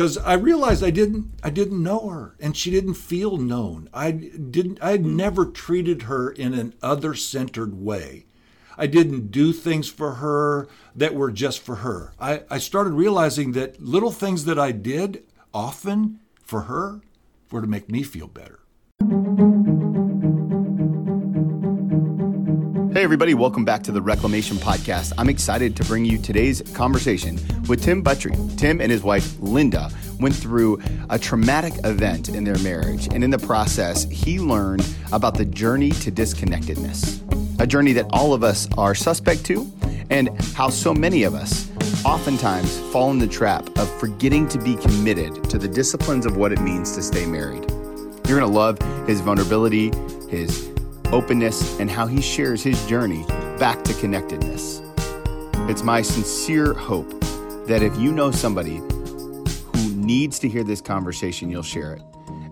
because I realized I didn't know her, and she didn't feel known. I'd never treated her in an other-centered way. I didn't do things for her that were just for her. I started realizing that little things that I did often for her were to make me feel better. Hey everybody, welcome back to the Reclamation Podcast. I'm excited to bring you today's conversation with Tim Butry. Tim and his wife, Linda, went through a traumatic event in their marriage, and in the process, he learned about the journey to disconnectedness, a journey that all of us are suspect to, and how so many of us oftentimes fall in the trap of forgetting to be committed to the disciplines of what it means to stay married. You're going to love his vulnerability, his openness, and how he shares his journey back to connectedness. It's my sincere hope that if you know somebody who needs to hear this conversation, you'll share it,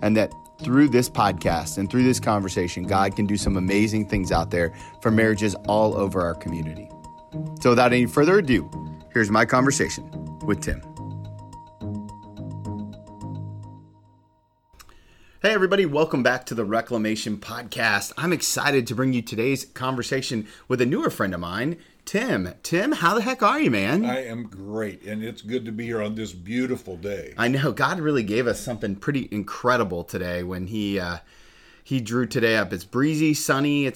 and that through this podcast and through this conversation, God can do some amazing things out there for marriages all over our community. So without any further ado, here's my conversation with Tim. Hey everybody, welcome back to the Reclamation Podcast. I'm excited to bring you today's conversation with a newer friend of mine, Tim. Tim, how the heck are you, man? I am great, and it's good to be here on this beautiful day. I know, God really gave us something pretty incredible today when he drew today up. It's breezy, sunny, I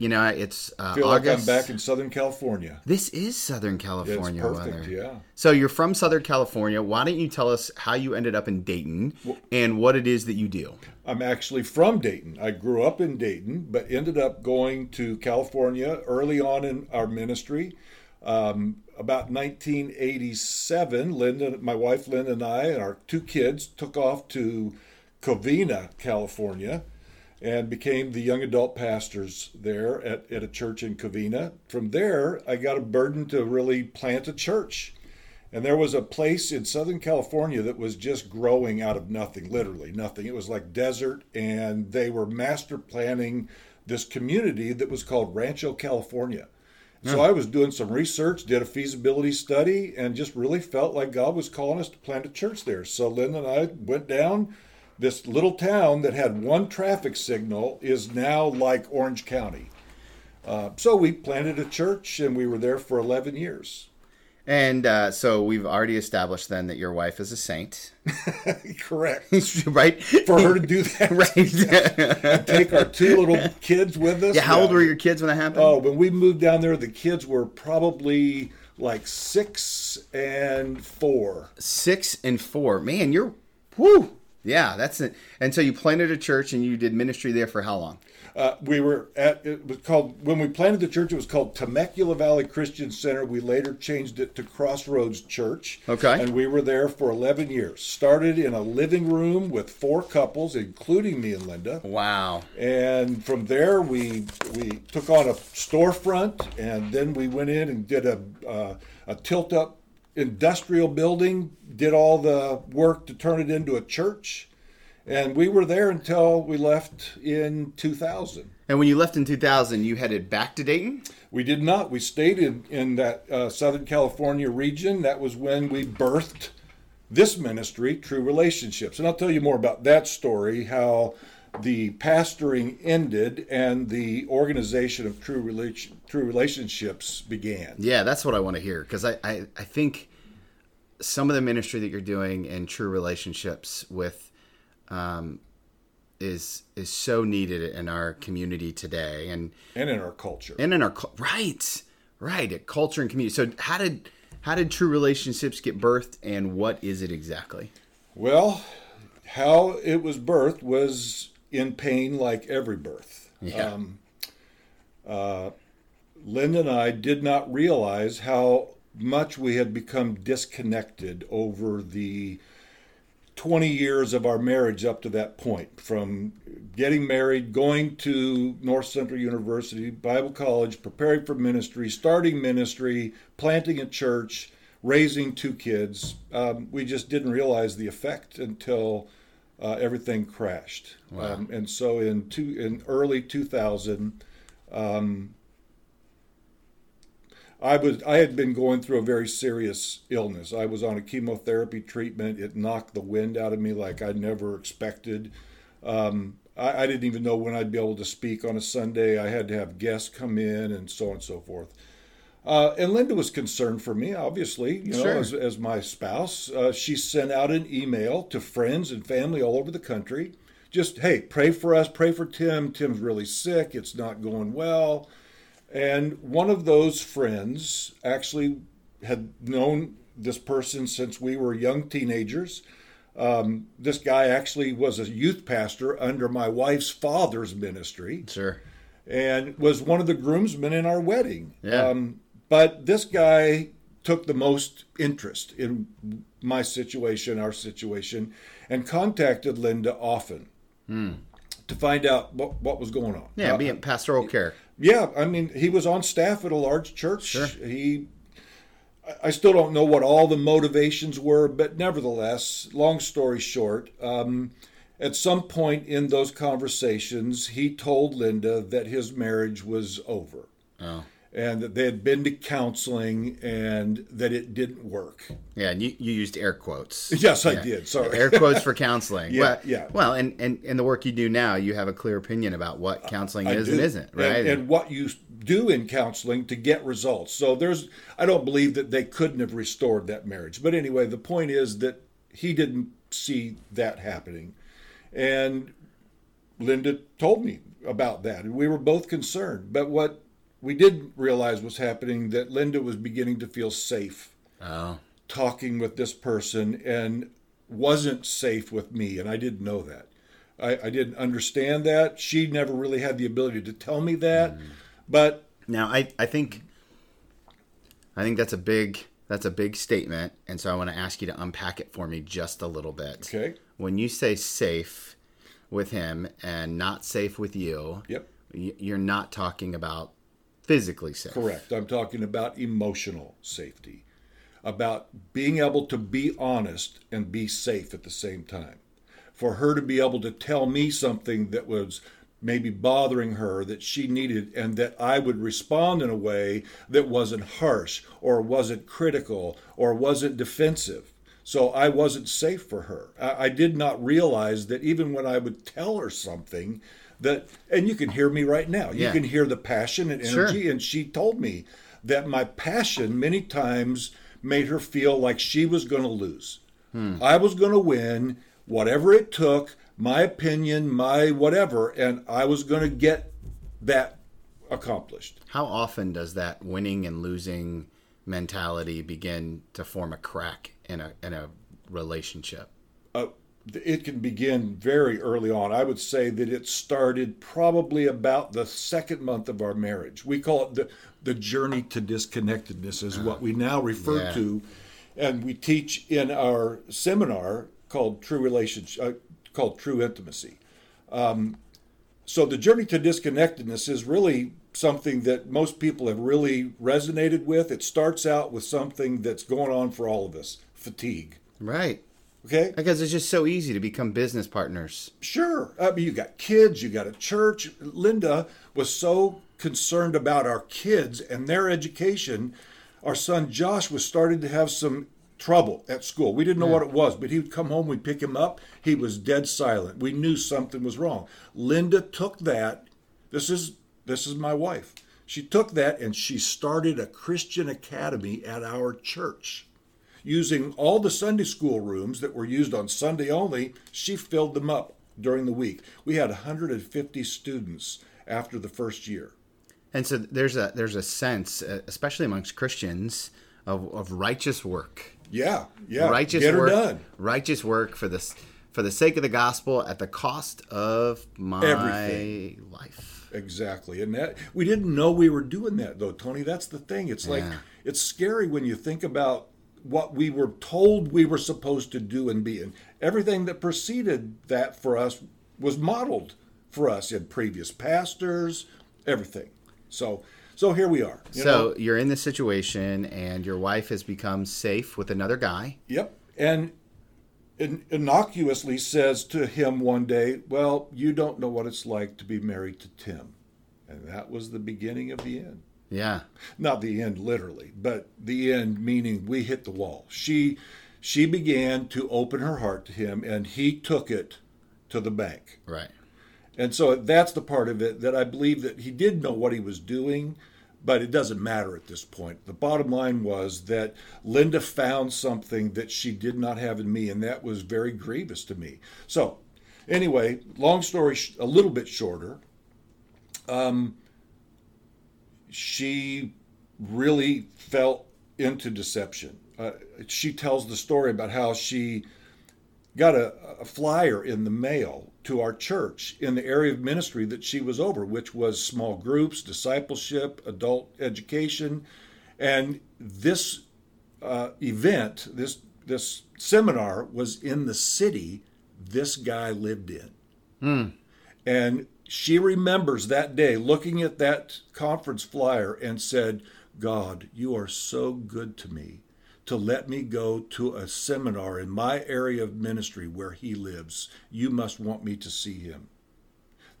feel August. Like I'm back in Southern California. This is Southern California weather. It's perfect, yeah. So you're from Southern California. Why don't you tell us how you ended up in Dayton and what it is that you do? I'm actually from Dayton. I grew up in Dayton, but ended up going to California early on in our ministry. About 1987, my wife Linda and I and our two kids took off to Covina, California, and became the young adult pastors there at a church in Covina. From there, I got a burden to really plant a church. And there was a place in Southern California that was just growing out of nothing, literally nothing. It was like desert, and they were master planning this community that was called Rancho California. Yeah. So I was doing some research, did a feasibility study, and just really felt like God was calling us to plant a church there. So Linda and I went down. This little town that had one traffic signal is now like Orange County. So we planted a church, and we were there for 11 years. And so we've already established then that your wife is a saint. Correct. Right? For her to do that. Right. And take our two little kids with us. Yeah, how old were your kids when that happened? Oh, when we moved down there, the kids were probably like 6 and 4. 6 and 4. Man, you're... Whoo! Yeah, that's it. And so you planted a church, and you did ministry there for how long? When we planted the church, it was called Temecula Valley Christian Center. We later changed it to Crossroads Church. Okay. And we were there for 11 years. Started in a living room with 4 couples, including me and Linda. Wow. And from there, we took on a storefront, and then we went in and did a tilt-up industrial building, did all the work to turn it into a church, and we were there until we left in 2000. And when you left in 2000, you headed back to Dayton? We did not. We stayed in that Southern California region. That was when we birthed this ministry, True Relationships. And I'll tell you more about that story, how the pastoring ended and the organization of True Relationships began. Yeah, that's what I want to hear, because I think some of the ministry that you're doing in True Relationships with is so needed in our community today and in our culture. And in our right, culture and community. So how did True Relationships get birthed, and what is it exactly? Well, how it was birthed was in pain, like every birth. Yeah. Linda and I did not realize how much we had become disconnected over the 20 years of our marriage up to that point, from getting married, going to North Central University, Bible college, preparing for ministry, starting ministry, planting a church, raising 2 kids. We just didn't realize the effect until everything crashed. Wow. And so in early 2000, I had been going through a very serious illness. I was on a chemotherapy treatment. It knocked the wind out of me like I never expected. I didn't even know when I'd be able to speak on a Sunday. I had to have guests come in and so on and so forth. And Linda was concerned for me, obviously, you know, sure, as my spouse. She sent out an email to friends and family all over the country. Just, hey, pray for us, pray for Tim. Tim's really sick. It's not going well. And one of those friends actually had known this person since we were young teenagers. This guy actually was a youth pastor under my wife's father's ministry. Sure. And was one of the groomsmen in our wedding. Yeah. But this guy took the most interest in my situation, our situation, and contacted Linda often to find out what was going on. Yeah, being pastoral care. Yeah, I mean, he was on staff at a large church. Sure. I still don't know what all the motivations were, but nevertheless, long story short, at some point in those conversations, he told Linda that his marriage was over. Oh. And that they had been to counseling and that it didn't work. Yeah, and you used air quotes. Yes, yeah. I did. Sorry. Air quotes for counseling. Yeah, well, yeah. Well, and the work you do now, you have a clear opinion about what counseling is and isn't, right? And what you do in counseling to get results. So I don't believe that they couldn't have restored that marriage. But anyway, the point is that he didn't see that happening. And Linda told me about that, and we were both concerned. But what we did realize was happening, that Linda was beginning to feel safe talking with this person, and wasn't safe with me, and I didn't know that. I didn't understand that. She never really had the ability to tell me that. But now I think that's a big statement, and so I want to ask you to unpack it for me just a little bit. Okay. When you say safe with him and not safe with you, yep, you're not talking about physically safe. Correct. I'm talking about emotional safety, about being able to be honest and be safe at the same time. For her to be able to tell me something that was maybe bothering her, that she needed, and that I would respond in a way that wasn't harsh or wasn't critical or wasn't defensive. So I wasn't safe for her. I did not realize that even when I would tell her something, that, and you can hear me right now. You can hear the passion and energy. Sure. And she told me that my passion many times made her feel like she was going to lose. I was going to win, whatever it took, my opinion, my whatever, and I was going to get that accomplished. How often does that winning and losing mentality begin to form a crack in a relationship? It can begin very early on. I would say that it started probably about the second month of our marriage. We call it the journey to disconnectedness is what we now refer to. And we teach in our seminar called True Relationships, called True Intimacy. So the journey to disconnectedness is really something that most people have really resonated with. It starts out with something that's going on for all of us, fatigue. Right. Okay? Because it's just so easy to become business partners. Sure. I mean, you got kids, you got a church. Linda was so concerned about our kids and their education. Our son Josh was starting to have some trouble at school. We didn't know what it was, but he would come home, we'd pick him up. He was dead silent. We knew something was wrong. Linda took that. This is my wife. She took that and she started a Christian academy at our church. Using all the Sunday school rooms that were used on Sunday only, she filled them up during the week. We had 150 students after the first year. And so there's a sense, especially amongst Christians, of righteous work. Yeah, yeah. Righteous work for the sake of the gospel at the cost of my life. Exactly. And that we didn't know we were doing that though, Tony. That's the thing. It's like it's scary when you think about what we were told we were supposed to do and be. And everything that preceded that for us was modeled for us in previous pastors, everything. So here we are. So you're in this situation, and your wife has become safe with another guy. Yep. And innocuously says to him one day, well, you don't know what it's like to be married to Tim. And that was the beginning of the end. Yeah. Not the end literally, but the end meaning we hit the wall. She began to open her heart to him, and he took it to the bank. Right. And so that's the part of it that I believe that he did know what he was doing, but it doesn't matter at this point. The bottom line was that Linda found something that she did not have in me, and that was very grievous to me. So anyway, long story a little bit shorter, she really fell into deception. She tells the story about how she got a flyer in the mail to our church in the area of ministry that she was over, which was small groups, discipleship, adult education. And this event, this seminar was in the city this guy lived in. Mm. And she remembers that day looking at that conference flyer and said, God, you are so good to me to let me go to a seminar in my area of ministry where he lives. You must want me to see him.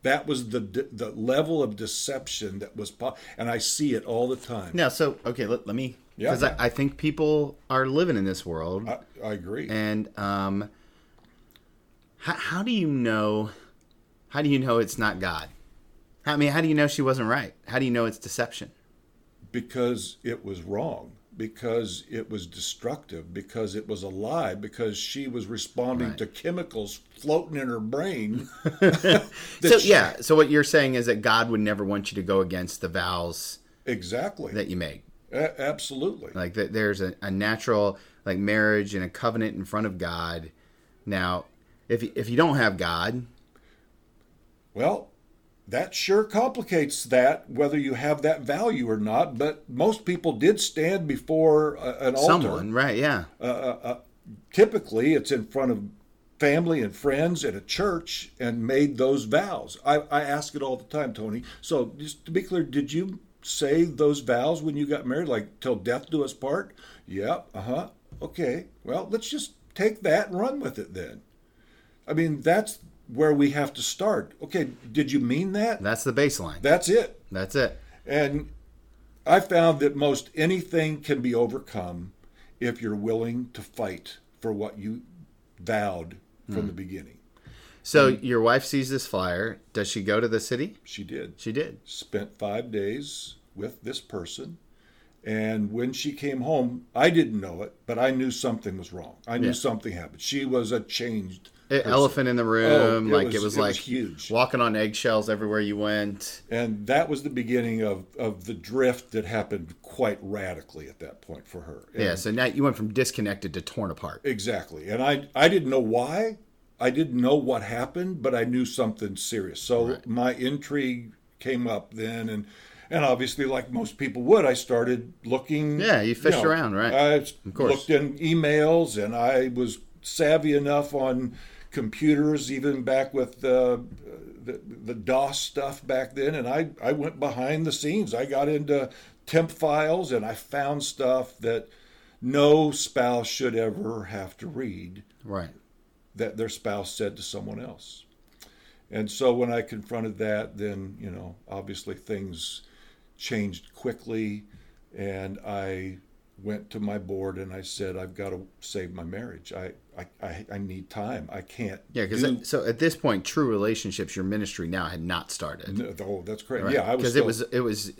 That was the level of deception that was, and I see it all the time. Now, so, okay, let me, because yeah. I think people are living in this world. I agree. And how do you know it's not God? I mean, how do you know she wasn't right? How do you know it's deception? Because it was wrong. Because it was destructive, because it was a lie, because she was responding right to chemicals floating in her brain. So what you're saying is that God would never want you to go against the vows exactly that you make. Absolutely. Like that there's a natural like marriage and a covenant in front of God. Now, if you don't have God, well, that sure complicates that, whether you have that value or not. But most people did stand before an altar. Someone, right, yeah. Typically, it's in front of family and friends at a church and made those vows. I ask it all the time, Tony. So just to be clear, did you say those vows when you got married, like till death do us part? Yep, uh-huh, okay. Well, let's just take that and run with it then. I mean, that's where we have to start. Okay, did you mean that? That's the baseline. That's it. And I found that most anything can be overcome if you're willing to fight for what you vowed from the beginning. So your wife sees this flyer. Does she go to the city? She did. Spent 5 days with this person. And when she came home, I didn't know it, but I knew something was wrong. I knew something happened. She was a changed person. Elephant in the room. It was huge. Walking on eggshells everywhere you went. And that was the beginning of the drift that happened quite radically at that point for her. And so now you went from disconnected to torn apart. Exactly. And I didn't know why. I didn't know what happened, but I knew something serious. So my intrigue came up then, and obviously, like most people would, I started looking. Yeah, you fished around, right? I looked in emails, and I was savvy enough on computers, even back with the DOS stuff back then. And I went behind the scenes. I got into temp files, and I found stuff that no spouse should ever have to read. Right. That their spouse said to someone else. And so when I confronted that, then, obviously things changed quickly, and I went to my board and I said, I've got to save my marriage. I need time. I can't. Yeah, because so at this point, True Relationships, your ministry now had not started. No, that's correct. Right? Yeah, because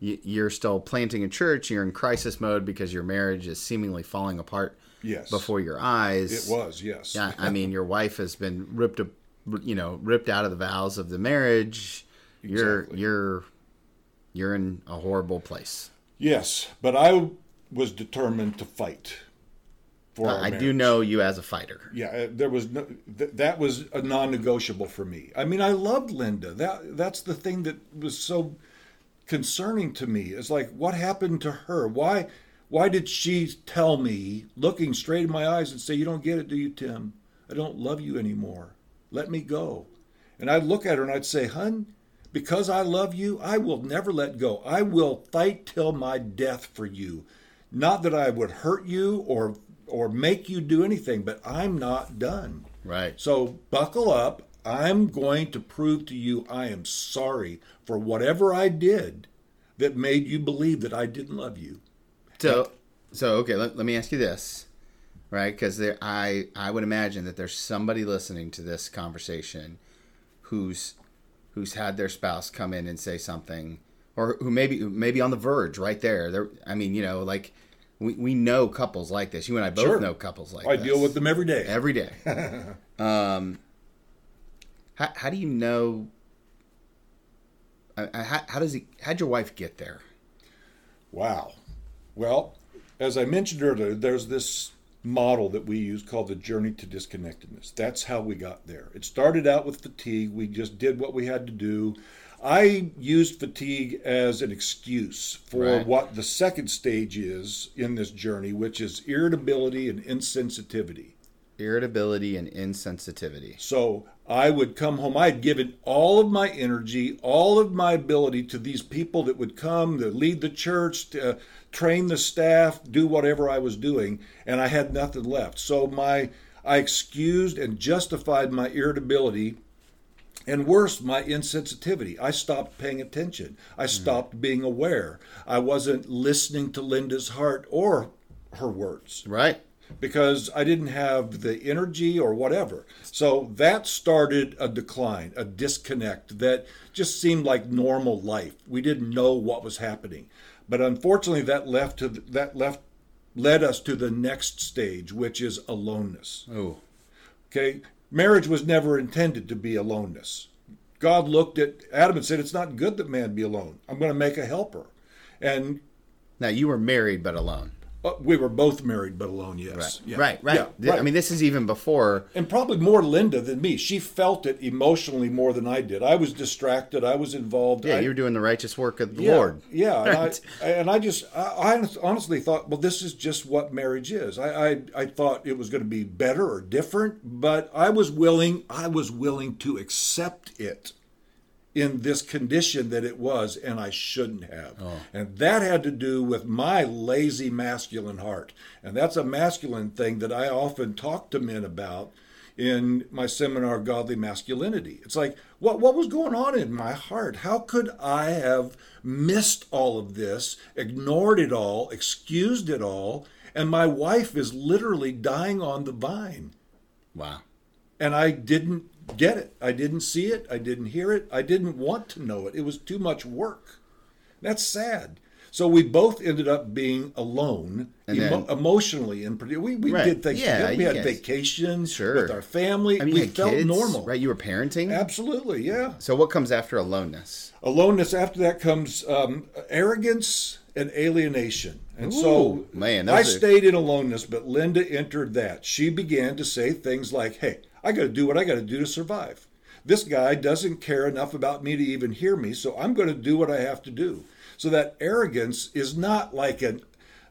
you're still planting a church. You're in crisis mode because your marriage is seemingly falling apart. Yes. Before your eyes. It was, yes. Yeah, I mean, your wife has been ripped out of the vows of the marriage. Exactly. You're in a horrible place. Yes, but I was determined to fight for our marriage. I do know you as a fighter. Yeah, there was that was a non-negotiable for me. I mean, I loved Linda. That's the thing that was so concerning to me. It's like, what happened to her? Why did she tell me, looking straight in my eyes, and say, you don't get it, do you, Tim? I don't love you anymore. Let me go. And I'd look at her and I'd say, hun, because I love you, I will never let go. I will fight till my death for you. Not that I would hurt you or make you do anything, but I'm not done. Right. So buckle up. I'm going to prove to you I am sorry for whatever I did, that made you believe that I didn't love you. So okay, let me ask you this, right? Because I would imagine that there's somebody listening to this conversation who's had their spouse come in and say something, or who may be on the verge right there. We know couples like this. You and I both know couples like this. I deal with them every day. Every day. How do you know? How'd your wife get there? Wow. Well, as I mentioned earlier, there's this model that we use called the journey to disconnectedness. That's how we got there. It started out with fatigue. We just did what we had to do. I used fatigue as an excuse for what the second stage is in this journey, which is irritability and insensitivity. So I would come home. I had given all of my energy, all of my ability to these people that would come, to lead the church, to train the staff, do whatever I was doing, and I had nothing left. So I excused and justified my irritability, and worse, my insensitivity. I stopped paying attention. I stopped being aware. I wasn't listening to Linda's heart or her words. Right. Because I didn't have the energy or whatever. So that started a decline, a disconnect that just seemed like normal life. We didn't know what was happening. But unfortunately, that led us to the next stage, which is aloneness. Oh. Okay? Marriage was never intended to be aloneness. God looked at Adam and said, it's not good that man be alone. I'm going to make a helper. And now, you were married but alone. We were both married, but alone, yes. Right, yeah. Right. Yeah, right. I mean, this is even before... And probably more Linda than me. She felt it emotionally more than I did. I was distracted. I was involved. Yeah, you were doing the righteous work of the Lord. Yeah, right. I honestly thought, well, this is just what marriage is. I thought it was going to be better or different, but I was willing to accept it in this condition that it was, and I shouldn't have. Oh. And that had to do with my lazy masculine heart. And that's a masculine thing that I often talk to men about in my seminar, Godly Masculinity. It's like, what was going on in my heart? How could I have missed all of this, ignored it all, excused it all, and my wife is literally dying on the vine? Wow. And I didn't get it. I didn't see it. I didn't hear it. I didn't want to know it. It was too much work. That's sad. So we both ended up being alone, and then, emotionally. And we did things. Yeah, we had vacations with our family. I mean, we felt kids, normal. Right? You were parenting? Absolutely, yeah. So what comes after aloneness? Aloneness, after that comes arrogance and alienation. And I stayed in aloneness, but Linda entered that. She began to say things like, hey, I got to do what I got to do to survive. This guy doesn't care enough about me to even hear me, so I'm going to do what I have to do. So that arrogance is not like an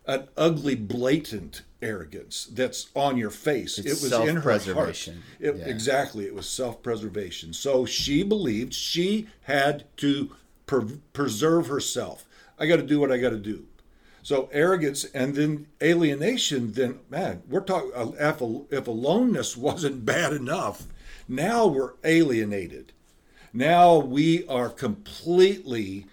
ugly, blatant arrogance that's on your face. It was in her heart. Exactly. It was self-preservation. So she believed she had to preserve herself. I got to do what I got to do. So arrogance, and then alienation, then, man, we're talking, if aloneness wasn't bad enough, now we're alienated. Now we are completely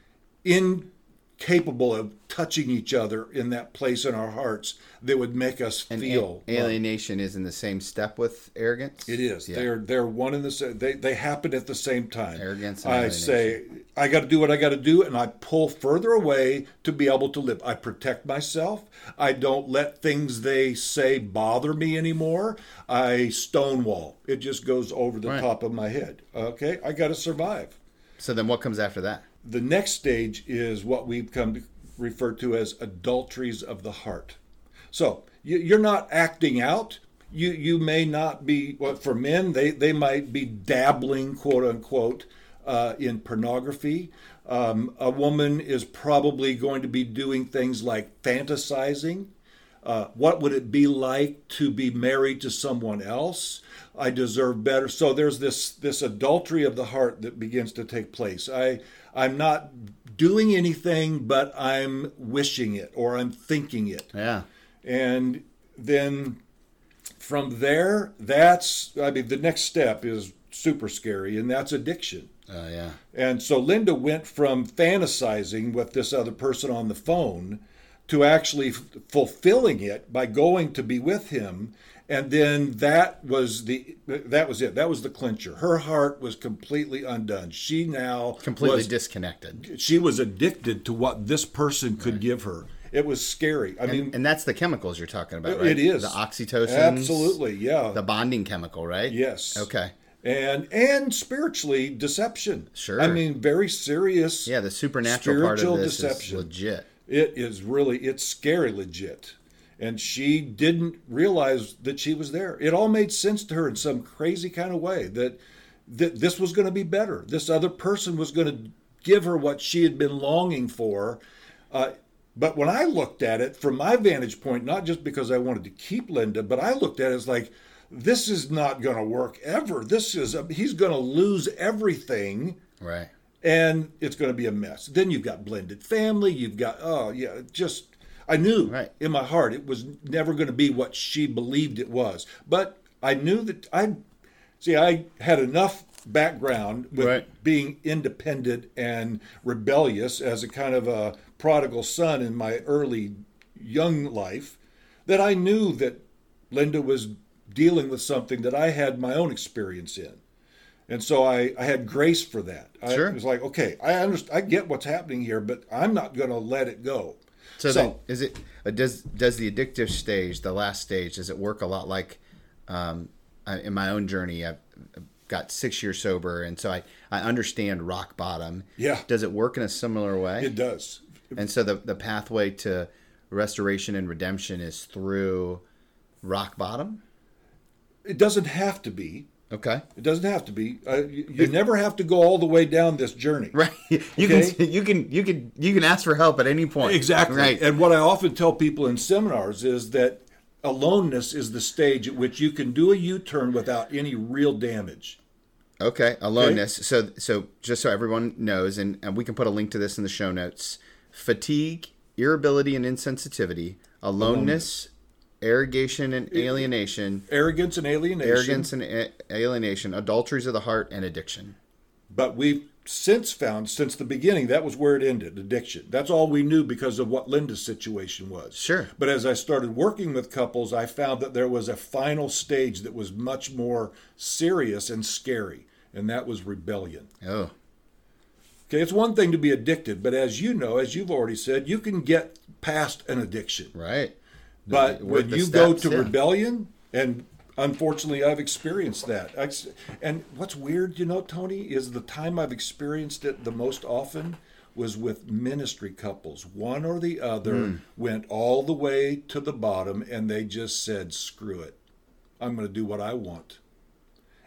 incapable of touching each other in that place in our hearts that would make us feel. Alienation is in the same step with arrogance? It is. Yeah. They're one in the same. They happen at the same time. Arrogance and alienation. I say, I got to do what I got to do, and I pull further away to be able to live. I protect myself. I don't let things they say bother me anymore. I stonewall. It just goes over the top of my head. Okay? I got to survive. So then what comes after that? The next stage is what we've come to refer to as adulteries of the heart. So you're not acting out. You may not be, well, for men, they might be dabbling, quote unquote, in pornography. A woman is probably going to be doing things like fantasizing. What would it be like to be married to someone else? I deserve better. So there's this adultery of the heart that begins to take place. I'm not doing anything, but I'm wishing it, or I'm thinking it. Yeah. And then from there, the next step is super scary, and that's addiction. Yeah. And so Linda went from fantasizing with this other person on the phone to actually fulfilling it by going to be with him. And then that was it. That was the clincher. Her heart was completely undone. She now completely disconnected. She was addicted to what this person could give her. It was scary. I mean, and that's the chemicals you're talking about, right? It is. The oxytocin. Absolutely, yeah. The bonding chemical, right? Yes. Okay. And spiritually, deception. Sure. I mean, very serious. Yeah, the supernatural part of this deception is legit. It is really, it's scary legit. And she didn't realize that she was there. It all made sense to her in some crazy kind of way that this was going to be better. This other person was going to give her what she had been longing for. But when I looked at it from my vantage point, not just because I wanted to keep Linda, but I looked at it as like, this is not going to work ever. He's going to lose everything. Right. And it's going to be a mess. Then you've got blended family. You've got, I knew in my heart it was never going to be what she believed it was. But I knew that I had enough background with being independent and rebellious as a kind of a prodigal son in my early young life that I knew that Linda was dealing with something that I had my own experience in. And so I had grace for that. Sure. I was like, okay, I understand, I get what's happening here, but I'm not going to let it go. Does the addictive stage, the last stage, does it work a lot like in my own journey? I've got 6 years sober, and so I understand rock bottom. Yeah. Does it work in a similar way? It does. And so the pathway to restoration and redemption is through rock bottom? It doesn't have to be. Okay. It doesn't have to be. You never have to go all the way down this journey. Right. You can ask for help at any point. Exactly. Right. And what I often tell people in seminars is that aloneness is the stage at which you can do a U-turn without any real damage. Okay. Aloneness. Okay? So just so everyone knows, and we can put a link to this in the show notes, fatigue, irritability and insensitivity, aloneness. Arrogation and alienation. Arrogance and alienation. Adulteries of the heart, and addiction. But we've since found, since the beginning, that was where it ended, addiction. That's all we knew because of what Linda's situation was. Sure. But as I started working with couples, I found that there was a final stage that was much more serious and scary, and that was rebellion. Oh. Okay, it's one thing to be addicted, but as you know, as you've already said, you can get past an addiction. Right. But when you go to rebellion, and unfortunately I've experienced that. And what's weird, Tony, is the time I've experienced it the most often was with ministry couples. One or the other went all the way to the bottom, and they just said, screw it. I'm going to do what I want.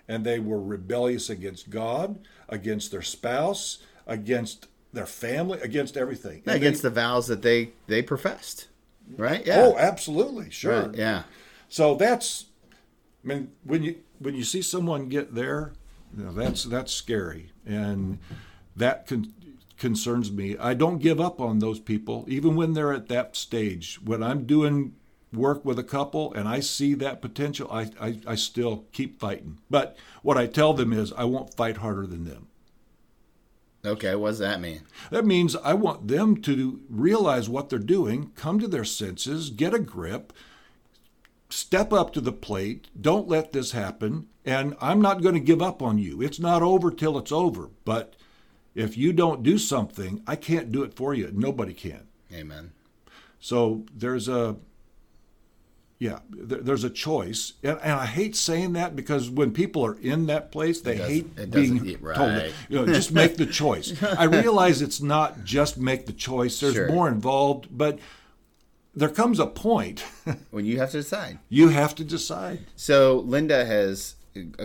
And they were rebellious against God, against their spouse, against their family, against everything. Yeah, against the vows that they professed. Right. Yeah. Oh, absolutely. Sure. Right. Yeah. So that's, I mean, when you see someone get there, that's scary, and that concerns me. I don't give up on those people, even when they're at that stage. When I'm doing work with a couple and I see that potential, I still keep fighting. But what I tell them is, I won't fight harder than them. Okay, what does that mean? That means I want them to realize what they're doing, come to their senses, get a grip, step up to the plate, don't let this happen, and I'm not going to give up on you. It's not over till it's over, but if you don't do something, I can't do it for you. Nobody can. Amen. So there's a choice. And I hate saying that because when people are in that place, they hate being told that. Just make the choice. I realize it's not just make the choice. There's more involved, but there comes a point when you have to decide. You have to decide. So Linda has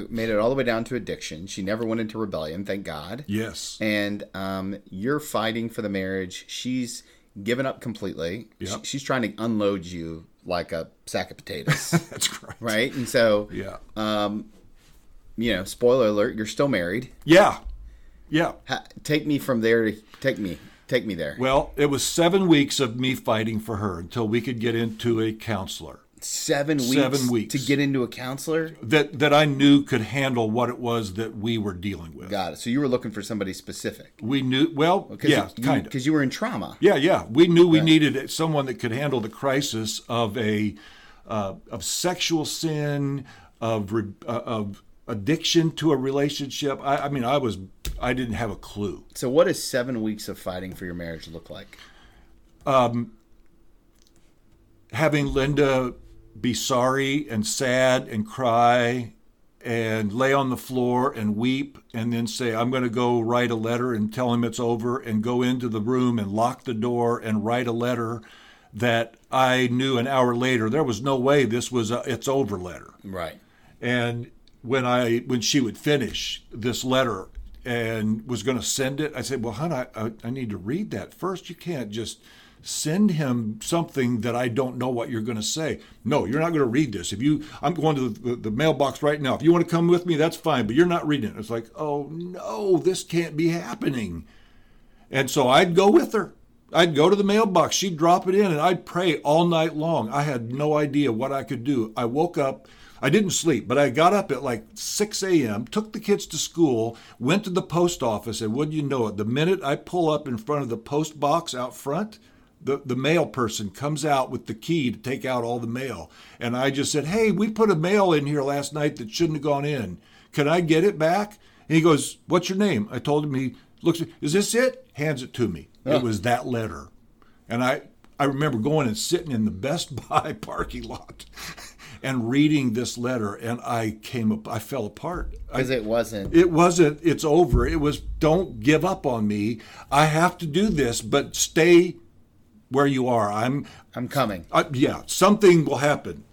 made it all the way down to addiction. She never went into rebellion, thank God. Yes. And you're fighting for the marriage. She's given up completely. Yep. She's trying to unload you like a sack of potatoes. That's correct. Right? And so, spoiler alert, you're still married. Yeah. Yeah. Take me from there to take me there. Well, it was 7 weeks of me fighting for her until we could get into a counselor. seven weeks to get into a counselor that I knew could handle what it was that we were dealing with. Got it. So you were looking for somebody specific. We knew, kind of. Because you were in trauma. Yeah. We knew we needed someone that could handle the crisis of of sexual sin, of addiction to a relationship. I didn't have a clue. So what does 7 weeks of fighting for your marriage look like? Having Linda be sorry and sad and cry and lay on the floor and weep and then say, I'm going to go write a letter and tell him it's over, and go into the room and lock the door and write a letter that I knew an hour later there was no way this was a it's over letter. Right. And when she would finish this letter and was going to send it, I said, well, hon, I need to read that first. You can't just send him something that I don't know what you're going to say. No, you're not going to read this. I'm going to the mailbox right now. If you want to come with me, that's fine, but you're not reading it. It's like, oh no, this can't be happening. And so I'd go with her. I'd go to the mailbox. She'd drop it in, and I'd pray all night long. I had no idea what I could do. I woke up. I didn't sleep, but I got up at like 6 a.m., took the kids to school, went to the post office, and wouldn't you know it, the minute I pull up in front of the post box out front, the mail person comes out with the key to take out all the mail. And I just said, hey, we put a mail in here last night that shouldn't have gone in. Can I get it back? And he goes, what's your name? I told him. He looks, is this it? Hands it to me. Yeah. It was that letter. And I remember going and sitting in the Best Buy parking lot and reading this letter, and I fell apart. Because it wasn't, it's over. It was, don't give up on me. I have to do this, but stay where you are. I'm coming. Something will happen.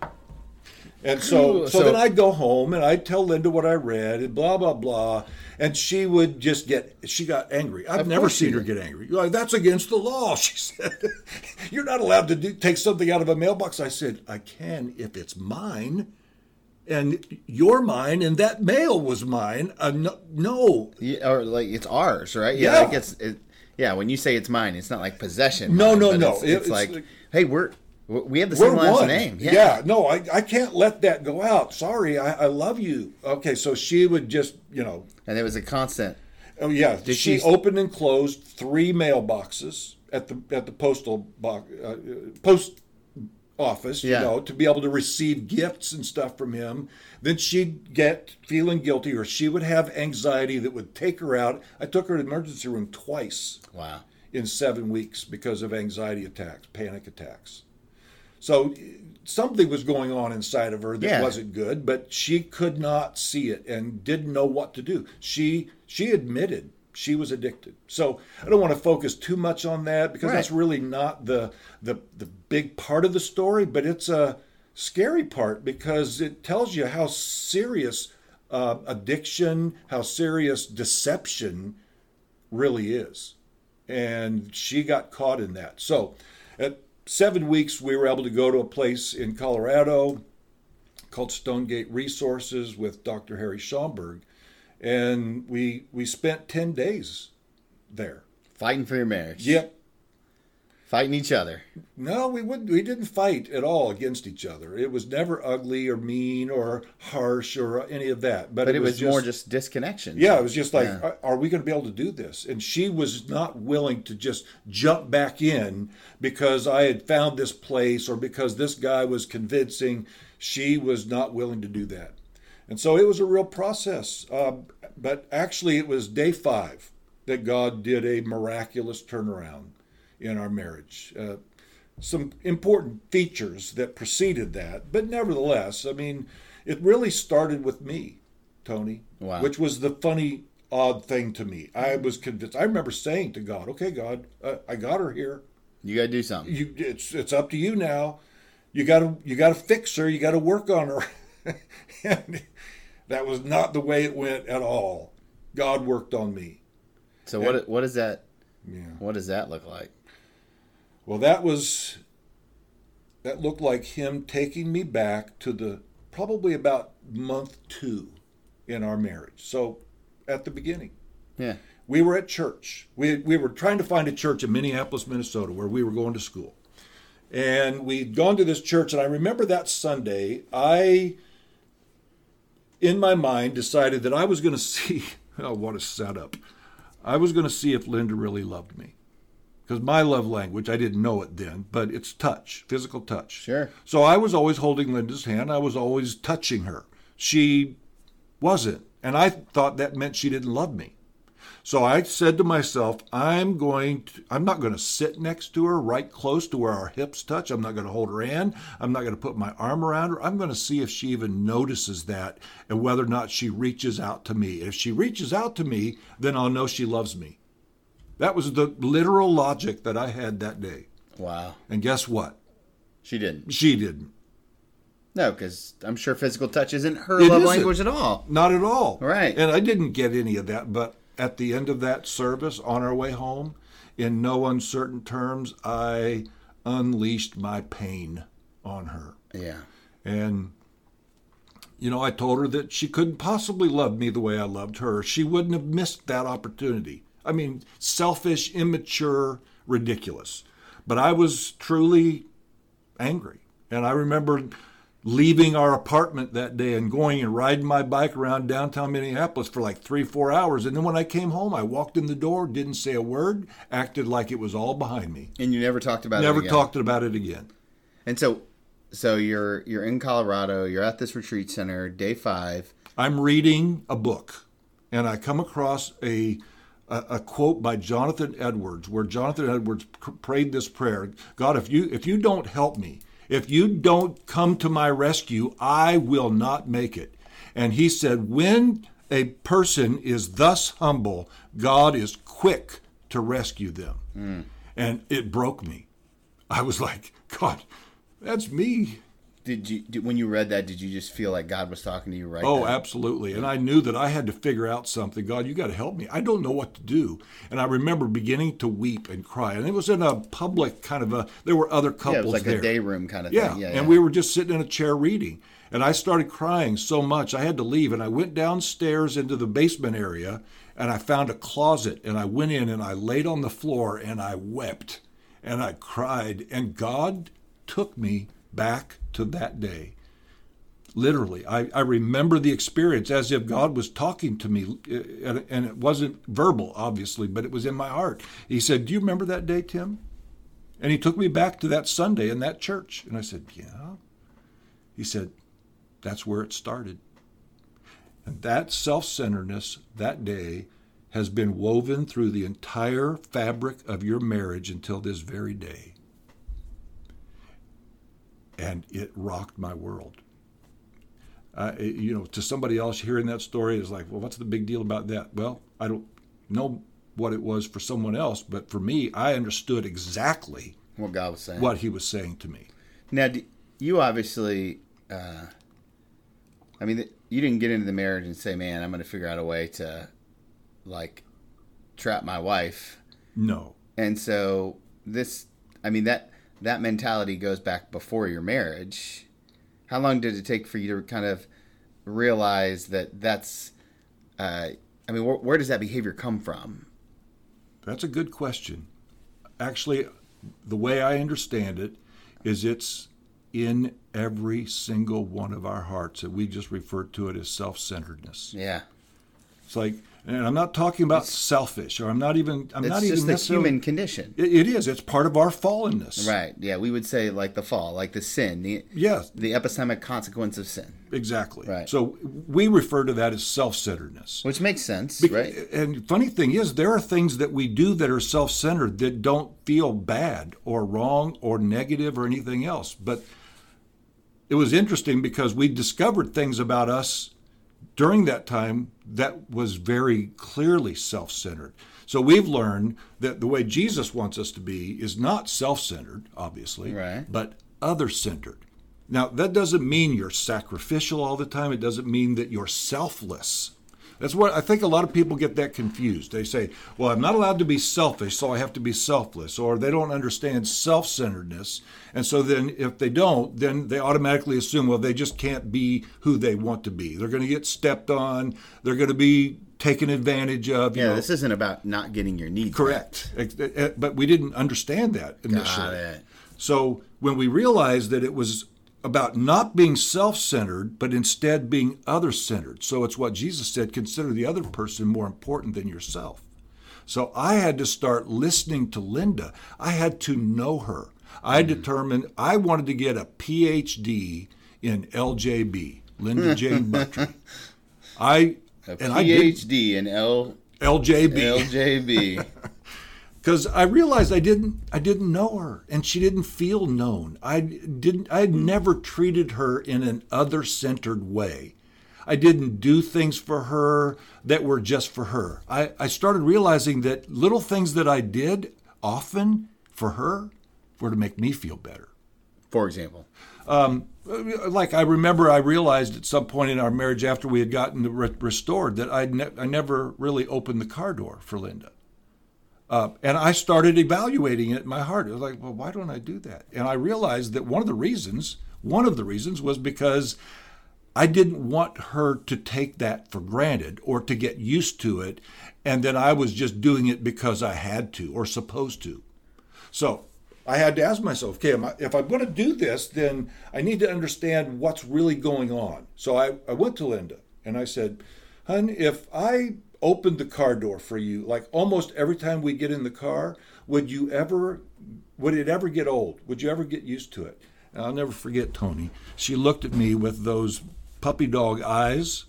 And so then I'd go home and I'd tell Linda what I read and blah, blah, blah. And she would just she got angry. I've never seen her get angry. Like, that's against the law, she said. You're not allowed to take something out of a mailbox. I said, I can if it's mine. And you're mine, and that mail was mine. No. Yeah, or like it's ours, right? Yeah. Like when you say it's mine, it's not like possession. No. It's like, hey, we have the same last name. Yeah. I can't let that go out. Sorry, I love you. Okay, so she would just, And it was a constant. Oh, yeah. She opened and closed 3 mailboxes at the post office, to be able to receive gifts and stuff from him. Then she'd get feeling guilty, or she would have anxiety that would take her out. I took her to the emergency room twice. Wow. In 7 weeks because of anxiety attacks, panic attacks. So something was going on inside of her that wasn't good, but she could not see it and didn't know what to do. She admitted she was addicted. So I don't want to focus too much on that because that's really not the big part of the story, but it's a scary part because it tells you how serious addiction, how serious deception really is. And she got caught in that. So at 7 weeks, we were able to go to a place in Colorado called Stonegate Resources with Dr. Harry Schaumburg, and we spent 10 days there. Fighting for your marriage. Yep. Fighting each other. No, we didn't fight at all against each other. It was never ugly or mean or harsh or any of that. But it was just more just disconnection. Yeah, it was just like, are we going to be able to do this? And she was not willing to just jump back in because I had found this place or because this guy was convincing. She was not willing to do that. And so it was a real process. But actually, it was day 5 that God did a miraculous turnaround in our marriage. Some important features that preceded that, but nevertheless, it really started with me, Tony. Wow. Which was the funny, odd thing to me. I was convinced. I remember saying to God, "Okay, God, I got her here. You got to do something. It's up to you now. You got to fix her. You got to work on her." And that was not the way it went at all. God worked on me. So what is that? Yeah. What does that look like? Well, that looked like him taking me back to probably about month 2 in our marriage. So at the beginning, we were at church. We were trying to find a church in Minneapolis, Minnesota, where we were going to school. And we'd gone to this church, and I remember that Sunday, I, in my mind, decided that I was going to see, oh, what a setup. I was going to see if Linda really loved me. Because my love language, I didn't know it then, but it's touch, physical touch. Sure. So I was always holding Linda's hand. I was always touching her. She wasn't. And I thought that meant she didn't love me. So I said to myself, I'm not going to sit next to her right close to where our hips touch. I'm not going to hold her hand. I'm not going to put my arm around her. I'm going to see if she even notices that and whether or not she reaches out to me. If she reaches out to me, then I'll know she loves me. That was the literal logic that I had that day. Wow. And guess what? She didn't. No, because I'm sure physical touch isn't her love language at all. Not at all. Right. And I didn't get any of that, but at the end of that service on our way home, in no uncertain terms, I unleashed my pain on her. Yeah. And, you know, I told her that she couldn't possibly love me the way I loved her. She wouldn't have missed that opportunity. I mean, selfish, immature, ridiculous. But I was truly angry. And I remember leaving our apartment that day and going and riding my bike around downtown Minneapolis for like 3-4 hours. And then when I came home, I walked in the door, didn't say a word, acted like it was all behind me. And you never talked about it again? Never talked about it again. And so you're in Colorado, you're at this retreat center, day 5. I'm reading a book, and I come across a quote by Jonathan Edwards, where Jonathan Edwards prayed this prayer: God, if you don't help me, if you don't come to my rescue, I will not make it. And he said, when a person is thus humble, God is quick to rescue them. Mm. And it broke me. I was like, God, that's me. When you read that, did you just feel like God was talking to you right then? Oh, absolutely. And I knew that I had to figure out something. God, you got to help me. I don't know what to do. And I remember beginning to weep and cry. And it was in a public kind of there were other couples there. Yeah, it was like a day room kind of thing. Yeah, and we were just sitting in a chair reading. And I started crying so much, I had to leave. And I went downstairs into the basement area, and I found a closet. And I went in, and I laid on the floor, and I wept. And I cried. And God took me back to that day. Literally, I remember the experience as if God was talking to me, and it wasn't verbal, obviously, but it was in my heart. He said, do you remember that day, Tim? And he took me back to that Sunday in that church. And I said, yeah. He said, that's where it started. And that self-centeredness that day has been woven through the entire fabric of your marriage until this very day. And it rocked my world. To somebody else hearing that story is like, well, what's the big deal about that? Well, I don't know what it was for someone else, but for me, I understood exactly what God was saying, what he was saying to me. Now, you obviously, you didn't get into the marriage and say, man, I'm going to figure out a way to, like, trap my wife. No. And so that mentality goes back before your marriage. How long did it take for you to kind of realize that that's, where does that behavior come from? That's a good question. Actually, the way I understand it is it's in every single one of our hearts, and we just refer to it as self-centeredness. Yeah. It's like, and I'm not talking about selfish, or it's just the human condition. It is. It's part of our fallenness. Right. Yeah. We would say like the fall, like the sin. The epistemic consequence of sin. Exactly. Right. So we refer to that as self-centeredness. Which makes sense, right? And funny thing is, there are things that we do that are self-centered that don't feel bad or wrong or negative or anything else. But it was interesting because we discovered things about us during that time that was very clearly self-centered. So we've learned that the way Jesus wants us to be is not self-centered, obviously, right, but other-centered. Now, that doesn't mean you're sacrificial all the time. It doesn't mean that you're selfless. That's what I think a lot of people get that confused. They say, well, I'm not allowed to be selfish, so I have to be selfless. Or they don't understand self-centeredness. And so then if they don't, then they automatically assume, well, they just can't be who they want to be. They're going to get stepped on. They're going to be taken advantage of. You know. This isn't about not getting your needs met. Correct. But we didn't understand that initially. Got it. So when we realized that it was about not being self-centered, but instead being other-centered. So it's what Jesus said, consider the other person more important than yourself. So I had to start listening to Linda. I had to know her. I determined I wanted to get a PhD in LJB, Linda Jane Butry. LJB. Because I realized I didn't know her, and she didn't feel known. I had never treated her in an other-centered way. I didn't do things for her that were just for her. I started realizing that little things that I did often for her were to make me feel better. For example? Like I realized at some point in our marriage after we had gotten restored that I never really opened the car door for Linda. And I started evaluating it in my heart. It was like, well, why don't I do that? And I realized that one of the reasons was because I didn't want her to take that for granted or to get used to it, and that I was just doing it because I had to or supposed to. So I had to ask myself, okay, if I'm going to do this, then I need to understand what's really going on. So I went to Linda and I said, "Hun, if I opened the car door for you, like almost every time we get in the car, would it ever get old? Would you ever get used to it?" And I'll never forget Tony. She looked at me with those puppy dog eyes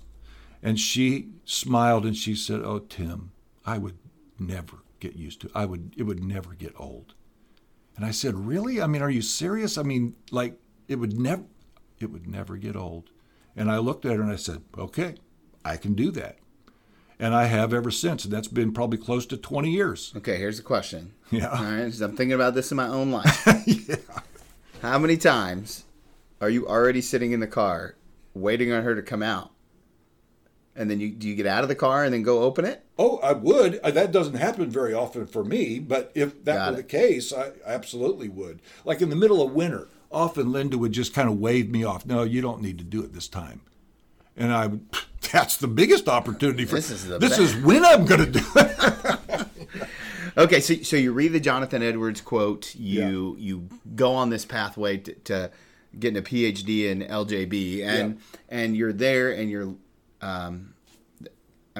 and she smiled and she said, "Oh, Tim, I would never get used to it. It would never get old." And I said, "Really? I mean, are you serious? I mean, like, it would never get old." And I looked at her and I said, "Okay, I can do that." And I have ever since. And that's been probably close to 20 years. Okay, here's the question. Yeah. All right, so I'm thinking about this in my own life. Yeah. How many times are you already sitting in the car waiting on her to come out? And then do you get out of the car and then go open it? Oh, I would. That doesn't happen very often for me, but if that were the case, I absolutely would. Like in the middle of winter, often Linda would just kind of wave me off. "No, you don't need to do it this time." And I would, that's the biggest opportunity for this is when I'm going to do it. Okay, so you read the Jonathan Edwards quote, you go on this pathway to getting a PhD in LJB, and you're there and you're I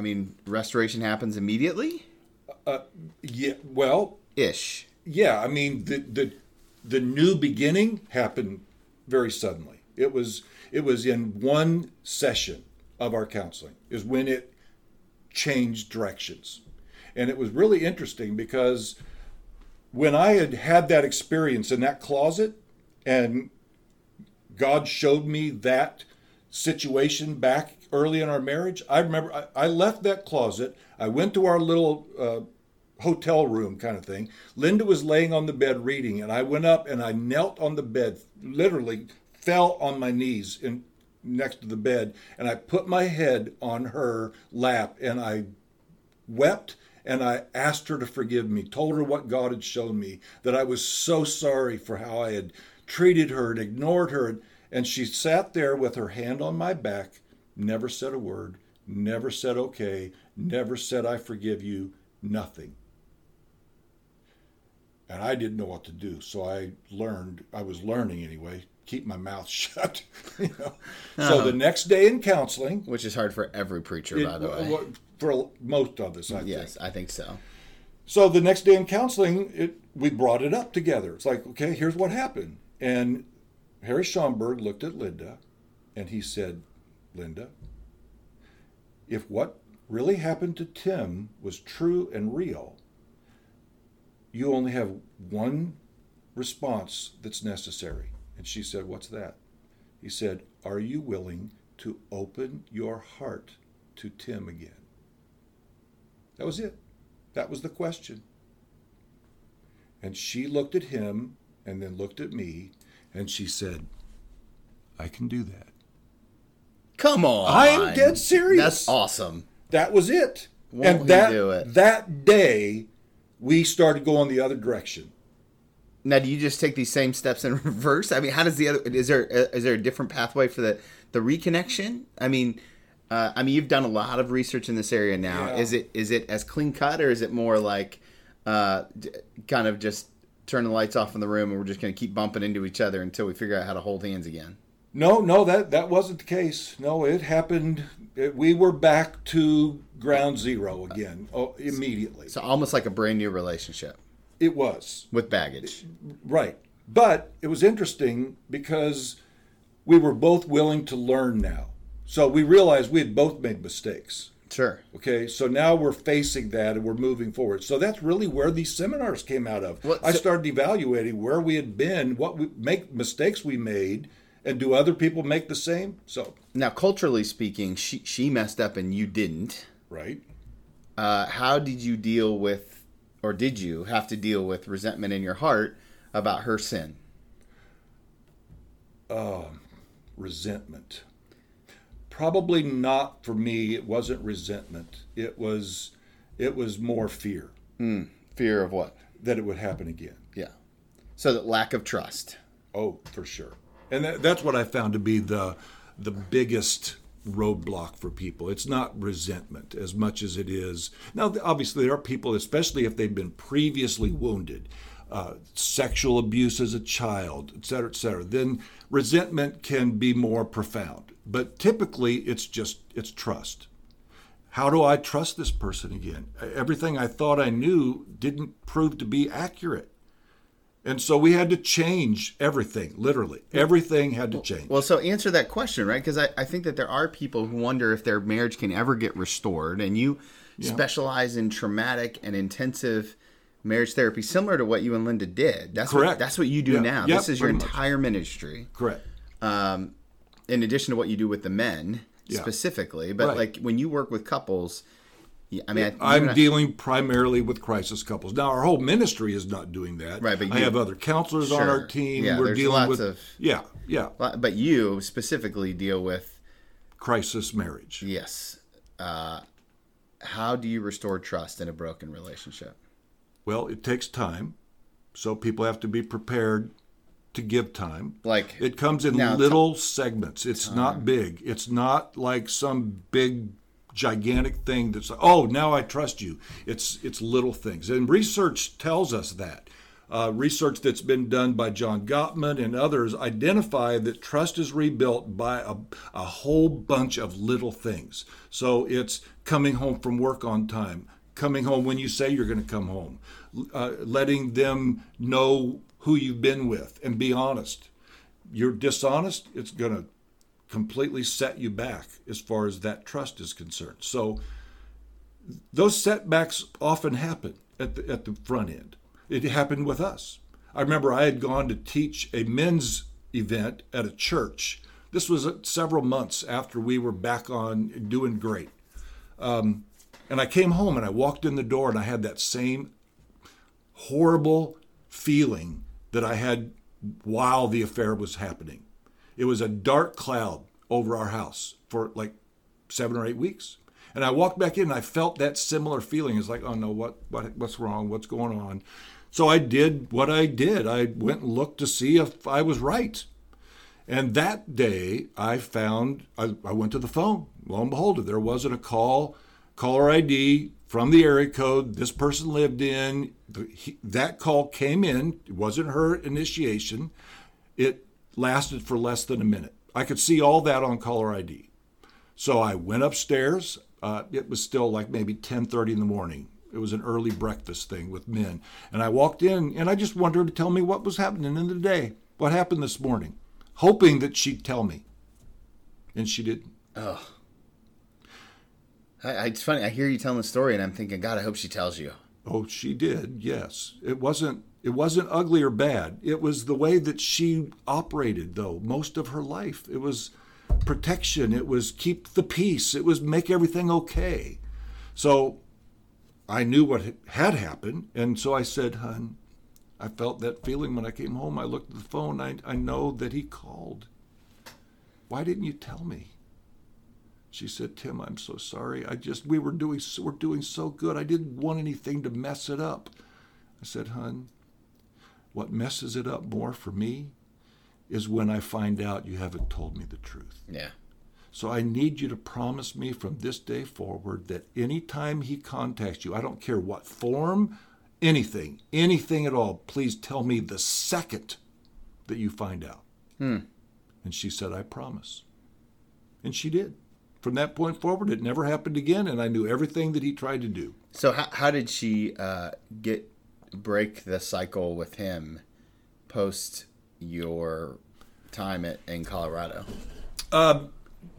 mean, restoration happens immediately? Ish. Yeah, I mean, the new beginning happened very suddenly. It was in one session of our counseling is when it changed directions. And it was really interesting because when I had that experience in that closet and God showed me that situation back early in our marriage, I remember I left that closet. I went to our little hotel room kind of thing. Linda was laying on the bed reading, and I went up and I knelt on the bed, literally fell on my knees next to the bed, and I put my head on her lap, and I wept, and I asked her to forgive me, told her what God had shown me, that I was so sorry for how I had treated her and ignored her. And she sat there with her hand on my back, never said a word, never said okay, never said I forgive you, nothing. And I didn't know what to do, so I was learning anyway, keep my mouth shut. So the next day in counseling... Which is hard for every preacher, by the way. For most of us, I think. Yes, I think so. So the next day in counseling, we brought it up together. It's like, okay, here's what happened. And Harry Schaumburg looked at Linda, and he said, "Linda, if what really happened to Tim was true and real, you only have one response that's necessary." And she said, "What's that?" He said, "Are you willing to open your heart to Tim again?" That was it. That was the question. And she looked at him and then looked at me, and she said, "I can do that." Come on. I'm dead serious. That's awesome. That was it. That day, we started going the other direction. Now, do you just take these same steps in reverse? I mean, how does is there a different pathway for the reconnection? I mean, you've done a lot of research in this area now. Yeah. Is it as clean cut, or is it more like kind of just turn the lights off in the room and we're just going to keep bumping into each other until we figure out how to hold hands again? No, that wasn't the case. No, it happened. We were back to ground zero again immediately. So almost like a brand new relationship. It was. With baggage. Right. But it was interesting because we were both willing to learn now. So we realized we had both made mistakes. Sure. Okay, so now we're facing that and we're moving forward. So that's really where these seminars came out of. I started evaluating where we had been, mistakes we made, and do other people make the same? So now, culturally speaking, she messed up and you didn't. Right. How did you deal with, or did you have to deal with resentment in your heart about her sin? Resentment. Probably not for me. It wasn't resentment. It was more fear. Fear of what? That it would happen again. Yeah. So that lack of trust. Oh, for sure. And that's what I found to be the biggest roadblock for people. It's not resentment as much as it is. Now, obviously, there are people, especially if they've been previously wounded, sexual abuse as a child, et cetera, et cetera. Then resentment can be more profound. But typically, it's trust. How do I trust this person again? Everything I thought I knew didn't prove to be accurate. And so we had to change everything, literally. Everything had to change. Well, so answer that question, right? Because I think that there are people who wonder if their marriage can ever get restored. And you specialize in traumatic and intensive marriage therapy, similar to what you and Linda did. That's correct. That's what you do now. Yep, this is your entire ministry. Correct. In addition to what you do with the men specifically. But like when you work with couples... I mean, I'm dealing primarily with crisis couples. Now, our whole ministry is not doing that. Right, but I have other counselors on our team. Yeah, we're dealing with but you specifically deal with crisis marriage. Yes. How do you restore trust in a broken relationship? Well, it takes time, so people have to be prepared to give time. Like it comes in little segments. It's not big. It's not like some big gigantic thing that's like, oh, now I trust you. It's little things. And research tells us that. Research that's been done by John Gottman and others identify that trust is rebuilt by a whole bunch of little things. So it's coming home from work on time, coming home when you say you're going to come home, letting them know who you've been with and be honest. You're dishonest, it's going to completely set you back as far as that trust is concerned. So those setbacks often happen at the front end. It happened with us. I remember I had gone to teach a men's event at a church. This was several months after we were back on doing great. And I came home and I walked in the door and I had that same horrible feeling that I had while the affair was happening. It was a dark cloud over our house for like 7 or 8 weeks. And I walked back in and I felt that similar feeling. It's like, oh no, what's wrong? What's going on? So I did what I did. I went and looked to see if I was right. And that day I found, I went to the phone. Lo and behold, there wasn't a caller ID from the area code this person lived in. That call came in. It wasn't her initiation. It lasted for less than a minute. I could see all that on caller ID. So I went upstairs. It was still like maybe 10:30 in the morning. It was an early breakfast thing with men. And I walked in and I just wanted her to tell me what was happening in the day. What happened this morning? Hoping that she'd tell me. And she didn't. Oh. It's funny. I hear you telling the story and I'm thinking, God, I hope she tells you. Oh, she did. Yes. It wasn't ugly or bad. It was the way that she operated, though, most of her life. It was protection. It was keep the peace. It was make everything okay. So I knew what had happened, and so I said, "Hun, I felt that feeling when I came home. I looked at the phone. I know that he called. Why didn't you tell me?" She said, "Tim, I'm so sorry. We're doing so good. I didn't want anything to mess it up." I said, "Hun, what messes it up more for me is when I find out you haven't told me the truth. Yeah. So I need you to promise me from this day forward that anytime he contacts you, I don't care what form, anything at all, please tell me the second that you find out. And she said, I promise. And she did. From that point forward, it never happened again, and I knew everything that he tried to do. So how did she break the cycle with him post your time in Colorado?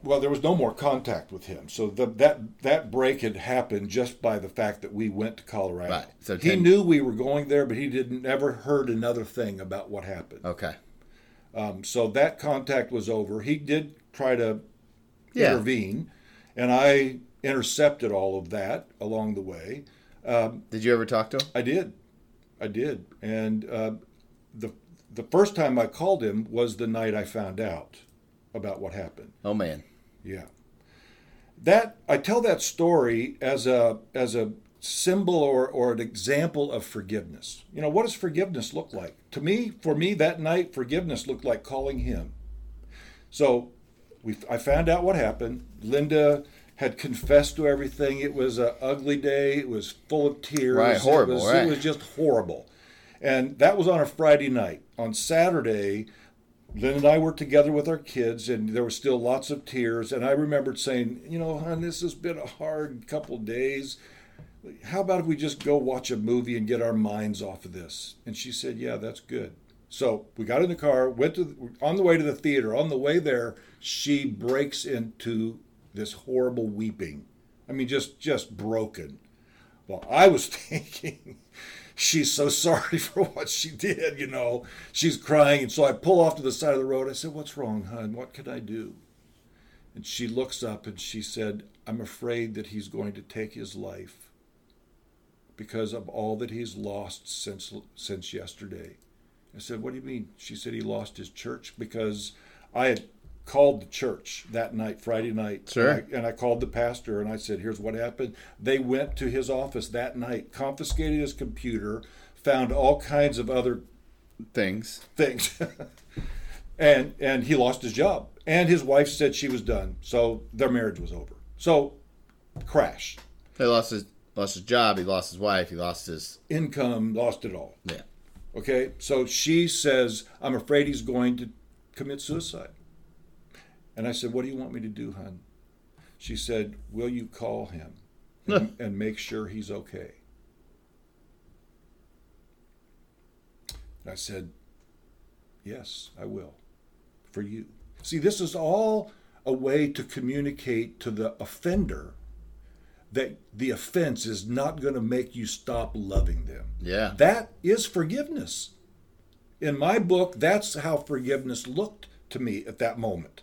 Well, there was no more contact with him. So that break had happened just by the fact that we went to Colorado. Right. So he knew we were going there, but he didn't ever heard another thing about what happened. Okay. So that contact was over. He did try to intervene, and I intercepted all of that along the way. Did you ever talk to him? I did. And the first time I called him was the night I found out about what happened. Oh, man. Yeah. That I tell that story as a symbol or an example of forgiveness. You know, what does forgiveness look like? For me, that night, forgiveness looked like calling him. So I found out what happened. Linda had confessed to everything. It was an ugly day. It was full of tears. Right, horrible, It was just horrible. And that was on a Friday night. On Saturday, Linda and I were together with our kids, and there were still lots of tears. And I remembered saying, you know, hon, this has been a hard couple days. How about if we just go watch a movie and get our minds off of this? And she said, yeah, that's good. So we got in the car, on the way to the theater. On the way there, she breaks into this horrible weeping. I mean, just broken. Well, I was thinking, she's so sorry for what she did, you know. She's crying. And so I pull off to the side of the road. I said, what's wrong, hon? What can I do? And she looks up and she said, I'm afraid that he's going to take his life because of all that he's lost since yesterday. I said, what do you mean? She said he lost his church, because I had called the church that night, Friday night. Sure. And I called the pastor, and I said, here's what happened. They went to his office that night, confiscated his computer, found all kinds of other things. and he lost his job. And his wife said she was done. So their marriage was over. So, crash. He lost his job. He lost his wife. He lost his income, lost it all. Yeah. Okay, so she says, I'm afraid he's going to commit suicide. And I said, what do you want me to do, hon? She said, will you call him and make sure he's okay? And I said, yes, I will, for you. See, this is all a way to communicate to the offender that the offense is not going to make you stop loving them. Yeah. That is forgiveness. In my book, that's how forgiveness looked to me at that moment.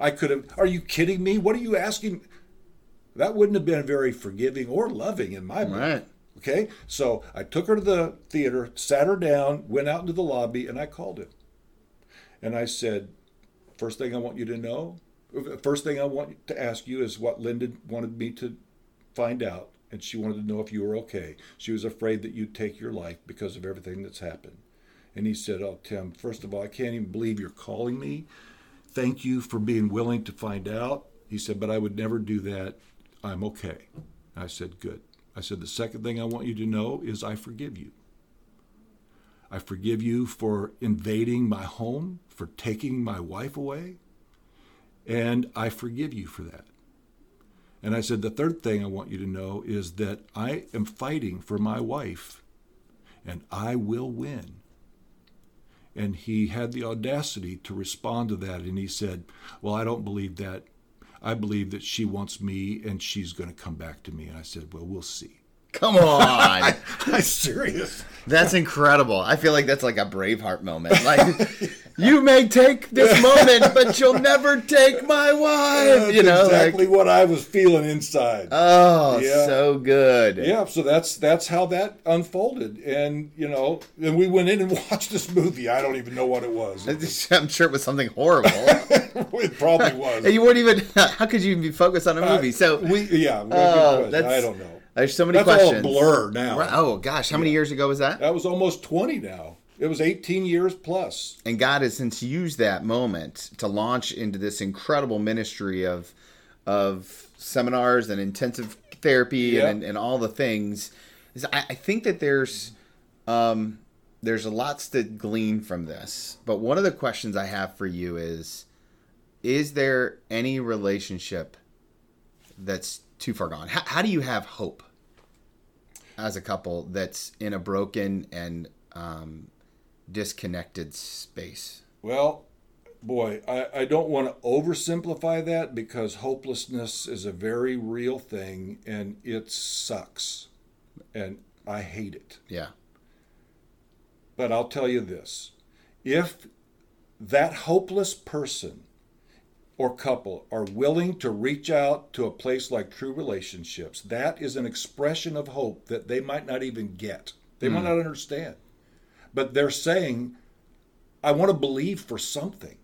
I could have, are you kidding me? What are you asking? That wouldn't have been very forgiving or loving in my book. Right. Okay? So I took her to the theater, sat her down, went out into the lobby, and I called him. And I said, first thing I want to ask you is what Linda wanted me to find out, and she wanted to know if you were okay. She was afraid that you'd take your life because of everything that's happened. And he said, oh, Tim, first of all, I can't even believe you're calling me. Thank you for being willing to find out. He said, but I would never do that. I'm okay. I said, good. I said, the second thing I want you to know is I forgive you. I forgive you for invading my home, for taking my wife away, and I forgive you for that. And I said, the third thing I want you to know is that I am fighting for my wife, and I will win. And he had the audacity to respond to that, and he said, well, I don't believe that. I believe that she wants me, and she's going to come back to me. And I said, well, we'll see. Come on. I'm serious. That's incredible. I feel like that's like a Braveheart moment. Like, you may take this moment, but you'll never take my wife. That's exactly what I was feeling inside. Oh, yeah. So good. Yeah, so that's how that unfolded. And, then we went in and watched this movie. I don't even know what it was. I'm sure it was something horrible. It probably was. And you weren't even, how could you be focused on a movie? I don't know. There's so many questions. That's all a blur now. Oh, gosh. How many years ago was that? That was almost 20 now. It was 18 years plus. And God has since used that moment to launch into this incredible ministry of seminars and intensive therapy and all the things. is I think that there's lots to glean from this. But one of the questions I have for you is there any relationship that's too far gone? How do you have hope as a couple that's in a broken and disconnected space? Well, boy, I don't want to oversimplify that, because hopelessness is a very real thing, and it sucks, and I hate it. Yeah. But I'll tell you this. If that hopeless person or couple are willing to reach out to a place like True Relationships, that is an expression of hope that they might not even get. They might not understand. But they're saying, I want to believe for something.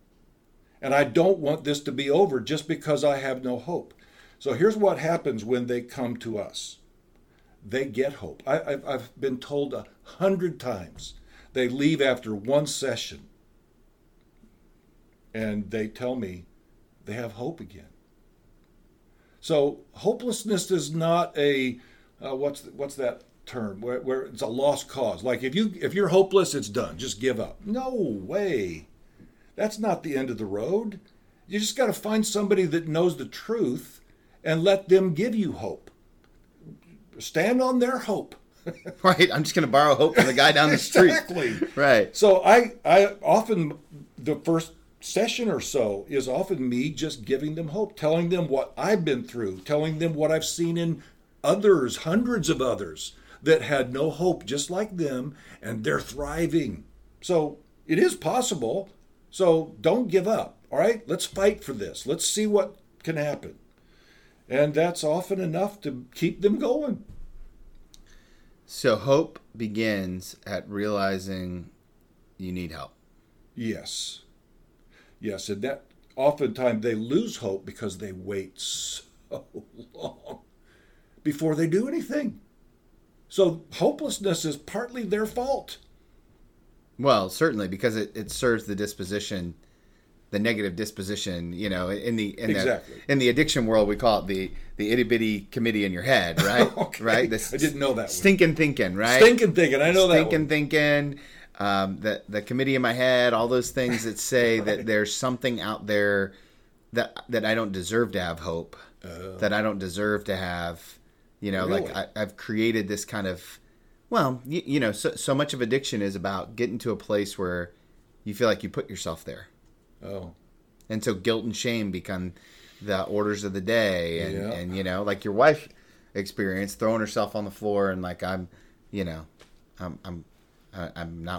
And I don't want this to be over just because I have no hope. So here's what happens when they come to us. They get hope. I've been told 100 times. They leave after one session, and they tell me they have hope again. So hopelessness is not a what's that term where it's a lost cause. Like if you're hopeless, it's done. Just give up. No way. That's not the end of the road. You just got to find somebody that knows the truth and let them give you hope. Stand on their hope. Right, I'm just going to borrow hope from the guy down the street. Exactly. Right. So I often, the first session or so is often me just giving them hope, telling them what I've been through, telling them what I've seen in others, hundreds of others that had no hope just like them, and they're thriving. So it is possible. So don't give up. All right, let's fight for this. Let's see what can happen. And that's often enough to keep them going. So hope begins at realizing you need help. Yes. Yes, and that oftentimes they lose hope because they wait so long before they do anything. So hopelessness is partly their fault. Well, certainly, because it serves the disposition, the negative disposition, you know, in the addiction world, we call it the itty bitty committee in your head, right? Okay. Right. I didn't know that. Stinking thinking, right? Stinking thinking. I know that. Stinking thinking. The committee in my head, all those things that say right. That there's something out there that I don't deserve to have hope, that I don't deserve to have, you know, really? Like I've created this kind of, well, you know, so much of addiction is about getting to a place where you feel like you put yourself there. Oh, and so guilt and shame become the orders of the day, and, yeah. And you know, like your wife experienced throwing herself on the floor and like I'm not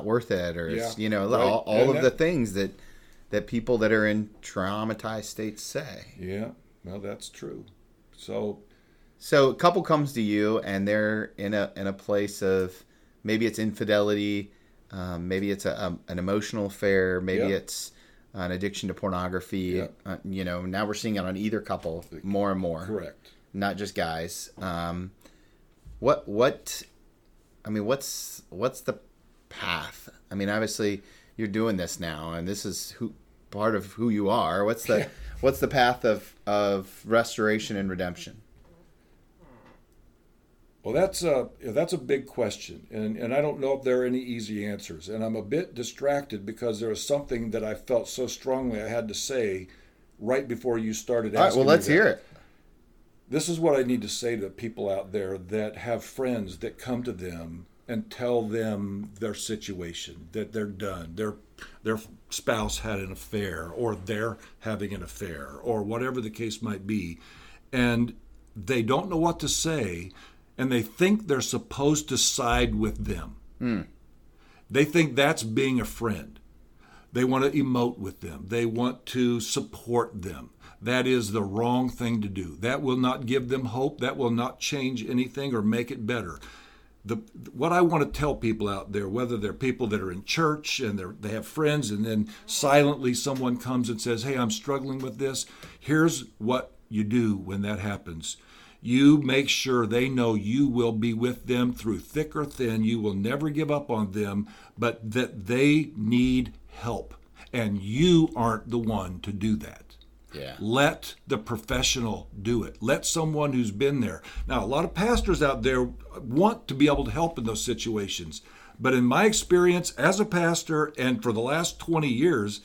worth it, or yeah. You know, right. all of the things that people that are in traumatized states say. Yeah, well, that's true. So a couple comes to you and they're in a place of maybe it's infidelity, maybe it's an emotional affair, maybe yeah. It's an addiction to pornography, yep. You know, now we're seeing it on either couple more and more. Correct. Not just guys. What's the path? I mean, obviously you're doing this now and this is part of who you are. What's the path of restoration and redemption? Well, that's a big question, and I don't know if there are any easy answers. And I'm a bit distracted because there was something that I felt so strongly I had to say right before you started asking. All right, well, let's hear it. This is what I need to say to the people out there that have friends that come to them and tell them their situation, that they're done, their spouse had an affair, or they're having an affair, or whatever the case might be, and they don't know what to say. And they think they're supposed to side with them. Mm. They think that's being a friend. They want to emote with them. They want to support them. That is the wrong thing to do. That will not give them hope. That will not change anything or make it better. What I want to tell people out there, whether they're people that are in church and they have friends, and then silently someone comes and says, hey, I'm struggling with this. Here's what you do when that happens. You make sure they know you will be with them through thick or thin. You will never give up on them, but that they need help. And you aren't the one to do that. Yeah. Let the professional do it. Let someone who's been there. Now, a lot of pastors out there want to be able to help in those situations. But in my experience as a pastor and for the last 20 years,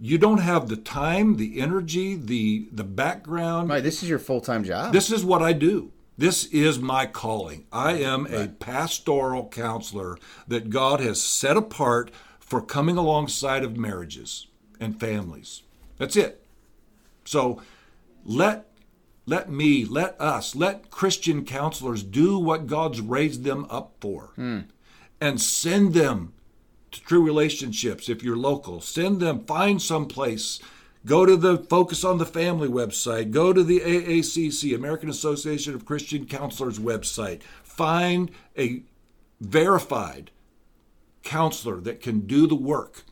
you don't have the time, the energy, the background. Right, this is your full-time job. This is what I do. This is my calling. I am a pastoral counselor that God has set apart for coming alongside of marriages and families. That's it. So let Christian counselors do what God's raised them up for. And send them to True Relationships if you're local. Send them, find someplace. Go to the Focus on the Family website. Go to the AACC, American Association of Christian Counselors website. Find a verified counselor that can do the work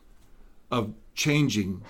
of changing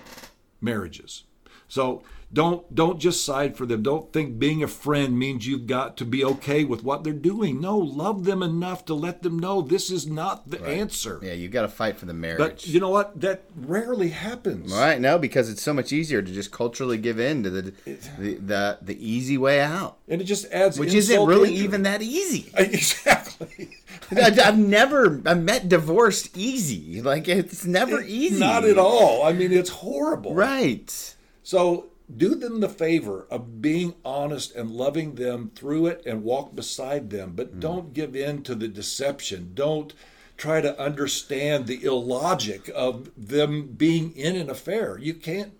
marriages. So don't just side for them. Don't think being a friend means you've got to be okay with what they're doing. No, love them enough to let them know this is not the answer. Yeah, you've got to fight for the marriage. But you know what? That rarely happens. Right, no, because it's so much easier to just culturally give in to the easy way out. And it just adds which isn't really even that easy. Exactly. I've met divorced easy. Like, it's never easy. Not at all. I mean, it's horrible. Right. So do them the favor of being honest and loving them through it and walk beside them. But don't give in to the deception. Don't try to understand the illogic of them being in an affair. You can't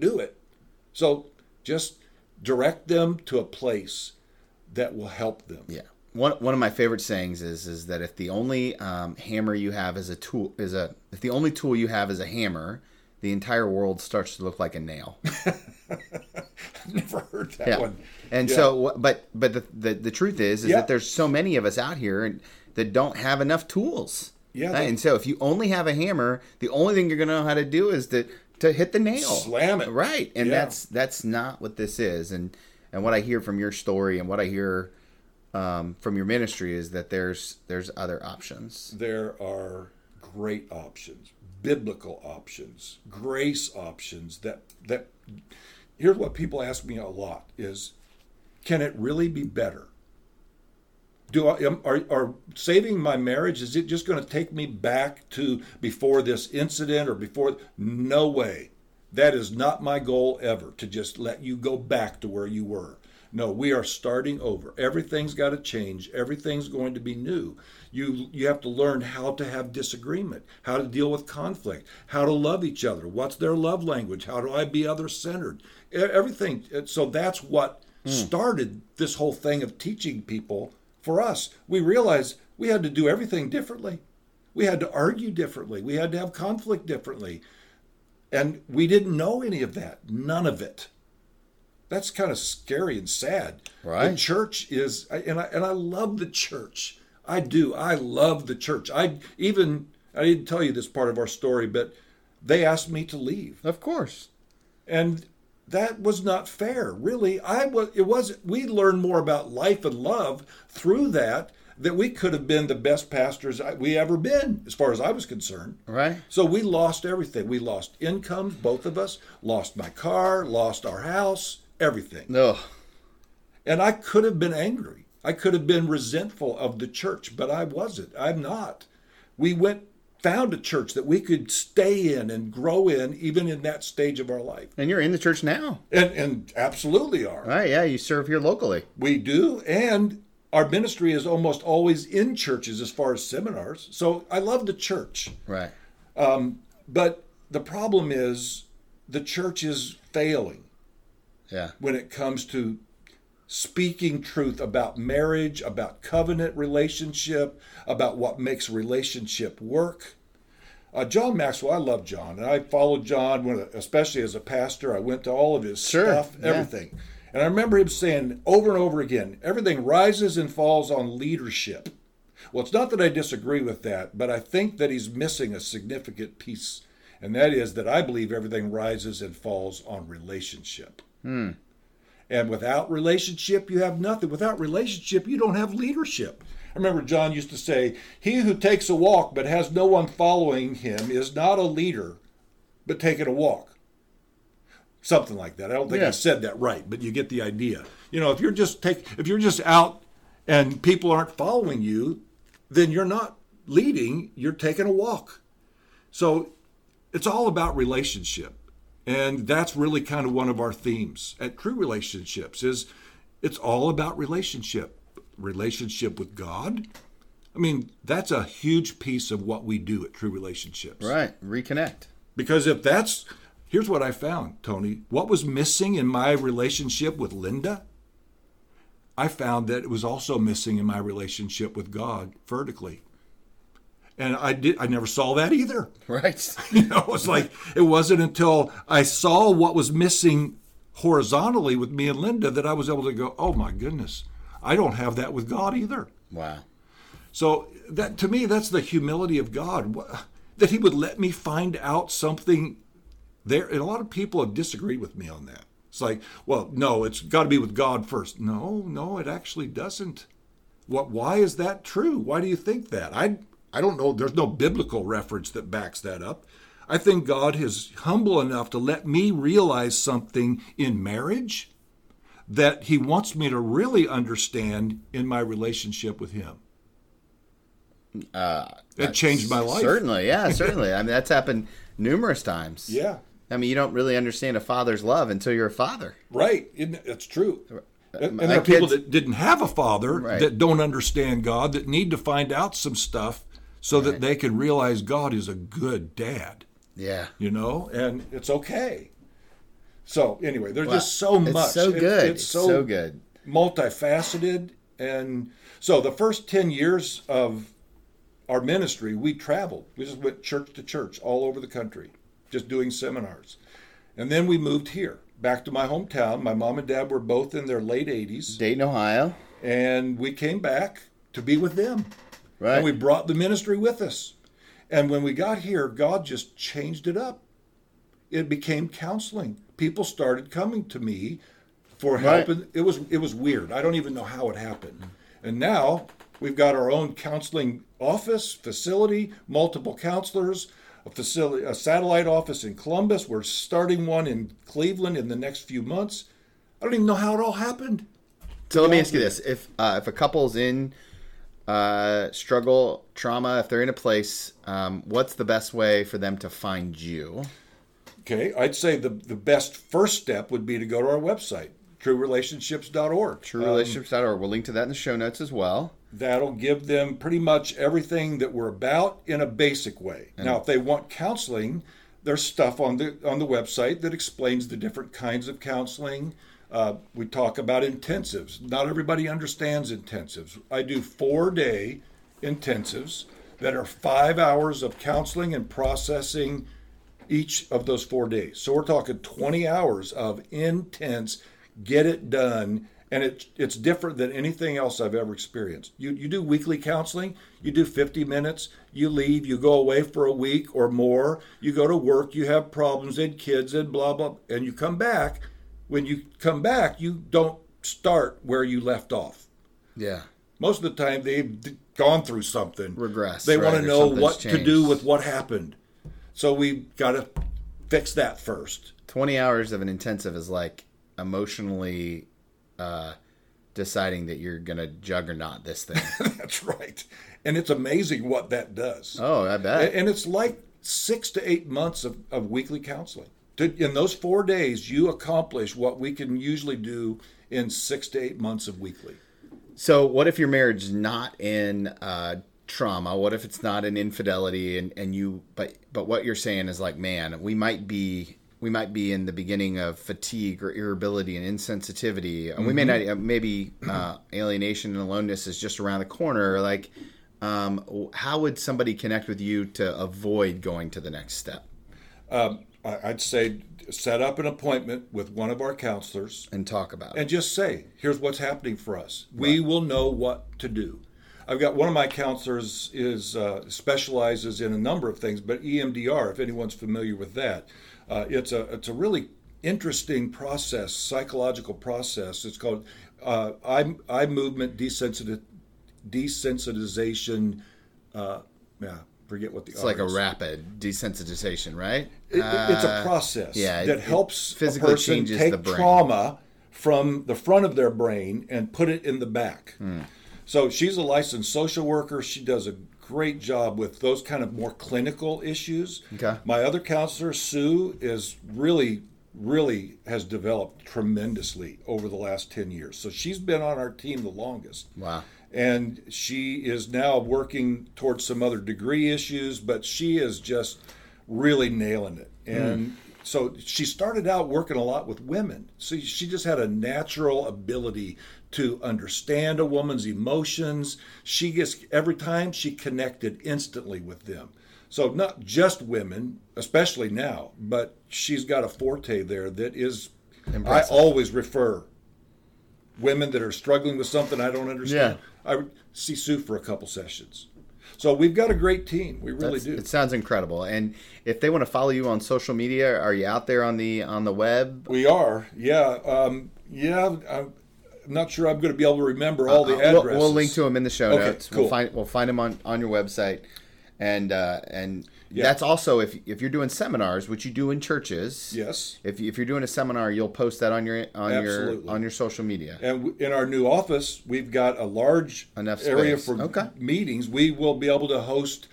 do it. So just direct them to a place that will help them. Yeah. One of my favorite sayings is that if the only hammer you have is a tool if the only tool you have is a hammer, the entire world starts to look like a nail. I've never heard that one. And so, but the truth is that there's so many of us out here that don't have enough tools. Yeah. Right? And so, if you only have a hammer, the only thing you're going to know how to do is to hit the nail, slam it right. And that's not what this is. And what I hear from your story and what I hear from your ministry is that there's other options. There are great options, biblical options, grace options. That here's what people ask me a lot is, can it really be better? Are saving my marriage, is it just going to take me back to before this incident or before? No way. That is not my goal ever, to just let you go back to where you were. No, we are starting over. Everything's got to change. Everything's going to be new. You have to learn how to have disagreement, how to deal with conflict, how to love each other. What's their love language? How do I be other-centered? Everything. So that's what started this whole thing of teaching people for us. We realized we had to do everything differently. We had to argue differently. We had to have conflict differently. And we didn't know any of that. None of it. That's kind of scary and sad. Right. The church is, and I love the church. I do. I love the church. I didn't tell you this part of our story, but they asked me to leave. Of course. And that was not fair, really. We learned more about life and love through that we could have been the best pastors we ever been, as far as I was concerned. Right. So we lost everything. We lost incomes, both of us, lost my car, lost our house. Everything. No. And I could have been angry. I could have been resentful of the church, but I wasn't. I'm not. We found a church that we could stay in and grow in, even in that stage of our life. And you're in the church now. And absolutely are. Right, yeah, you serve here locally. We do, and our ministry is almost always in churches as far as seminars. So I love the church. Right. But the problem is the church is failing. Yeah. When it comes to speaking truth about marriage, about covenant relationship, about what makes relationship work. John Maxwell, I love John, and I followed John, especially as a pastor. I went to all of his stuff, everything. Yeah. And I remember him saying over and over again, everything rises and falls on leadership. Well, it's not that I disagree with that, but I think that he's missing a significant piece, and that is that I believe everything rises and falls on relationship. And without relationship, you have nothing. Without relationship, you don't have leadership. I remember John used to say, he who takes a walk but has no one following him is not a leader, but taking a walk. Something like that. I don't think I said that right, but you get the idea. You know, if you're just out and people aren't following you, then you're not leading, you're taking a walk. So it's all about relationship. And that's really kind of one of our themes at True Relationships is it's all about relationship. Relationship with God. I mean, that's a huge piece of what we do at True Relationships. Right. Reconnect. Because here's what I found, Tony. What was missing in my relationship with Linda, I found that it was also missing in my relationship with God vertically. And I never saw that either. Right. You know, it wasn't until I saw what was missing horizontally with me and Linda that I was able to go, oh my goodness, I don't have that with God either. Wow. So that, to me, that's the humility of God, that he would let me find out something there. And a lot of people have disagreed with me on that. It's like, well, no, it's got to be with God first. No, it actually doesn't. Why is that true? Why do you think that? I don't know. There's no biblical reference that backs that up. I think God is humble enough to let me realize something in marriage that he wants me to really understand in my relationship with him. It changed my life. Certainly, yeah, certainly. I mean, that's happened numerous times. Yeah. I mean, you don't really understand a father's love until you're a father. Right. That's true. And there are people that didn't have a father that don't understand God, that need to find out some stuff so that they can realize God is a good dad. Yeah. You know, and it's okay. So anyway, there's just so much. It's so good. It's so good. Multifaceted. And so the first 10 years of our ministry, we traveled. We just went church to church all over the country, just doing seminars. And then we moved here, back to my hometown. My mom and dad were both in their late 80s. Dayton, Ohio. And we came back to be with them. Right. And we brought the ministry with us. And when we got here, God just changed it up. It became counseling. People started coming to me for help. Right. It was weird. I don't even know how it happened. And now we've got our own counseling office, facility, multiple counselors, a satellite office in Columbus. We're starting one in Cleveland in the next few months. I don't even know how it all happened. So let me ask you this. If a couple's in struggle, trauma, if they're in a place, what's the best way for them to find you? Okay, I'd say the best first step would be to go to our website, truerelationships.org. Truerelationships.org. We'll link to that in the show notes as well. That'll give them pretty much everything that we're about in a basic way. Mm-hmm. Now, if they want counseling, there's stuff on the website that explains the different kinds of counseling. We talk about intensives. Not everybody understands intensives. I do 4-day intensives that are 5 hours of counseling and processing each of those 4 days. So we're talking 20 hours of intense, get it done. And it's different than anything else I've ever experienced. You do weekly counseling, you do 50 minutes, you leave, you go away for a week or more, you go to work, you have problems and kids and blah, blah, and you come back. When you come back, you don't start where you left off. Yeah. Most of the time, they've gone through something. Regress. They want to know what changed to do with what happened. So we've got to fix that first. 20 hours of an intensive is like emotionally deciding that you're going to juggernaut this thing. That's right. And it's amazing what that does. Oh, I bet. And it's like 6 to 8 months of weekly counseling. In those 4 days, you accomplish what we can usually do in 6 to 8 months of weekly. So what if your marriage is not in trauma? What if it's not in infidelity? But what you're saying is like, man, we might be in the beginning of fatigue or irritability and insensitivity. Mm-hmm. We may not, maybe alienation and aloneness is just around the corner. Like, how would somebody connect with you to avoid going to the next step? I'd say set up an appointment with one of our counselors. And talk about it. And just say, here's what's happening for us. Right. We will know what to do. I've got one of my counselors is specializes in a number of things, but EMDR, if anyone's familiar with that, it's a really interesting process, psychological process. It's called eye movement desensitization. forget what the it's like is. A rapid desensitization, right? It's a process that helps physically a person changes take the brain. Trauma from the front of their brain and put it in the back. Mm. So she's a licensed social worker. She does a great job with those kind of more clinical issues. Okay. My other counselor, Sue, is really has developed tremendously over the last 10 years. So she's been on our team the longest. Wow. And she is now working towards some other degree issues, but she is just really nailing it. And so she started out working a lot with women. So she just had a natural ability to understand a woman's emotions. She gets, every time she connected instantly with them. So not just women, especially now, but she's got a forte there that is impressive. I always refer women that are struggling with something I don't understand. Yeah. I see Sue for a couple sessions. So we've got a great team. We really do. It sounds incredible. And if they want to follow you on social media, are you out there on the web? We are. Yeah. I'm not sure I'm going to be able to remember all the addresses. We'll link to them in the show notes. Cool. We'll find them on your website. And that's also if you're doing seminars, which you do in churches. Yes. If you're doing a seminar, you'll post that on your social media. And in our new office, we've got a large area for meetings. We will be able to host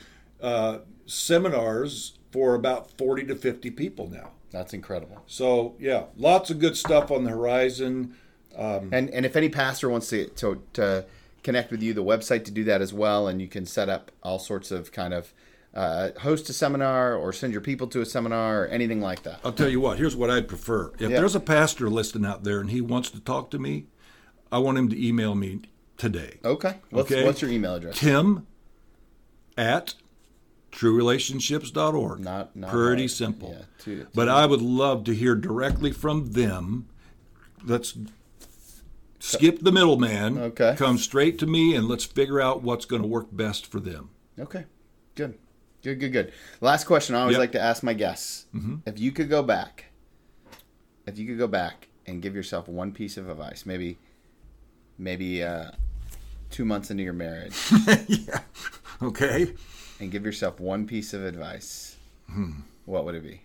seminars for about 40 to 50 people now. That's incredible. So yeah, lots of good stuff on the horizon. And if any pastor wants to connect with you, the website to do that as well, and you can set up all sorts of kind of host a seminar or send your people to a seminar or anything like that. I'll tell you what, here's what I'd prefer. If there's a pastor listening out there and he wants to talk to me, I want him to email me today. Okay. What's your email address? tim@truerelationships.org. Not pretty hard. Simple. Yeah, but I would love to hear directly from them. Let's skip the middleman. Okay. Come straight to me, and let's figure out what's going to work best for them. Okay. Good. Last question I always like to ask my guests. Mm-hmm. If you could go back and give yourself one piece of advice, maybe 2 months into your marriage. Yeah. Okay. And give yourself one piece of advice. Hmm. What would it be?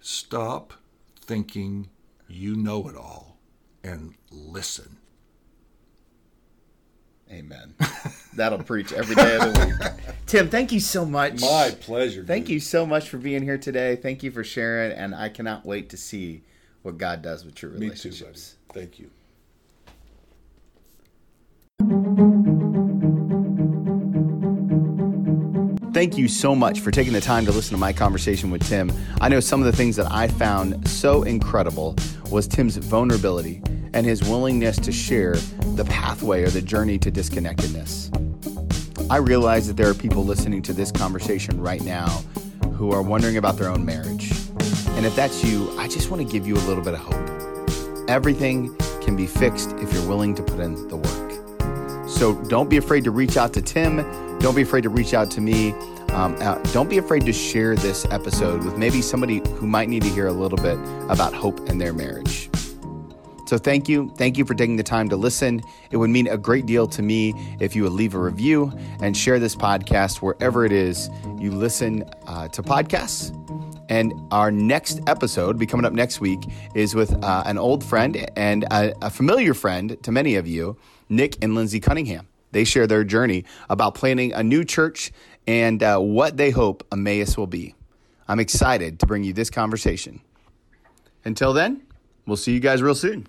Stop thinking you know it all, and listen. Amen. That'll preach every day of the week. Tim, thank you so much. My pleasure. Thank you so much for being here today. Thank you for sharing, and I cannot wait to see what God does with True Relationships. Me too, buddy. Thank you. Thank you so much for taking the time to listen to my conversation with Tim. I know some of the things that I found so incredible was Tim's vulnerability and his willingness to share the pathway or the journey to disconnectedness. I realize that there are people listening to this conversation right now who are wondering about their own marriage. And if that's you, I just want to give you a little bit of hope. Everything can be fixed if you're willing to put in the work. So don't be afraid to reach out to Tim. Don't be afraid to reach out to me. Don't be afraid to share this episode with maybe somebody who might need to hear a little bit about hope in their marriage. So thank you. Thank you for taking the time to listen. It would mean a great deal to me if you would leave a review and share this podcast wherever it is you listen to podcasts. And our next episode, coming up next week, is with an old friend and a familiar friend to many of you, Nick and Lindsay Cunningham. They share their journey about planning a new church and what they hope Emmaus will be. I'm excited to bring you this conversation. Until then, we'll see you guys real soon.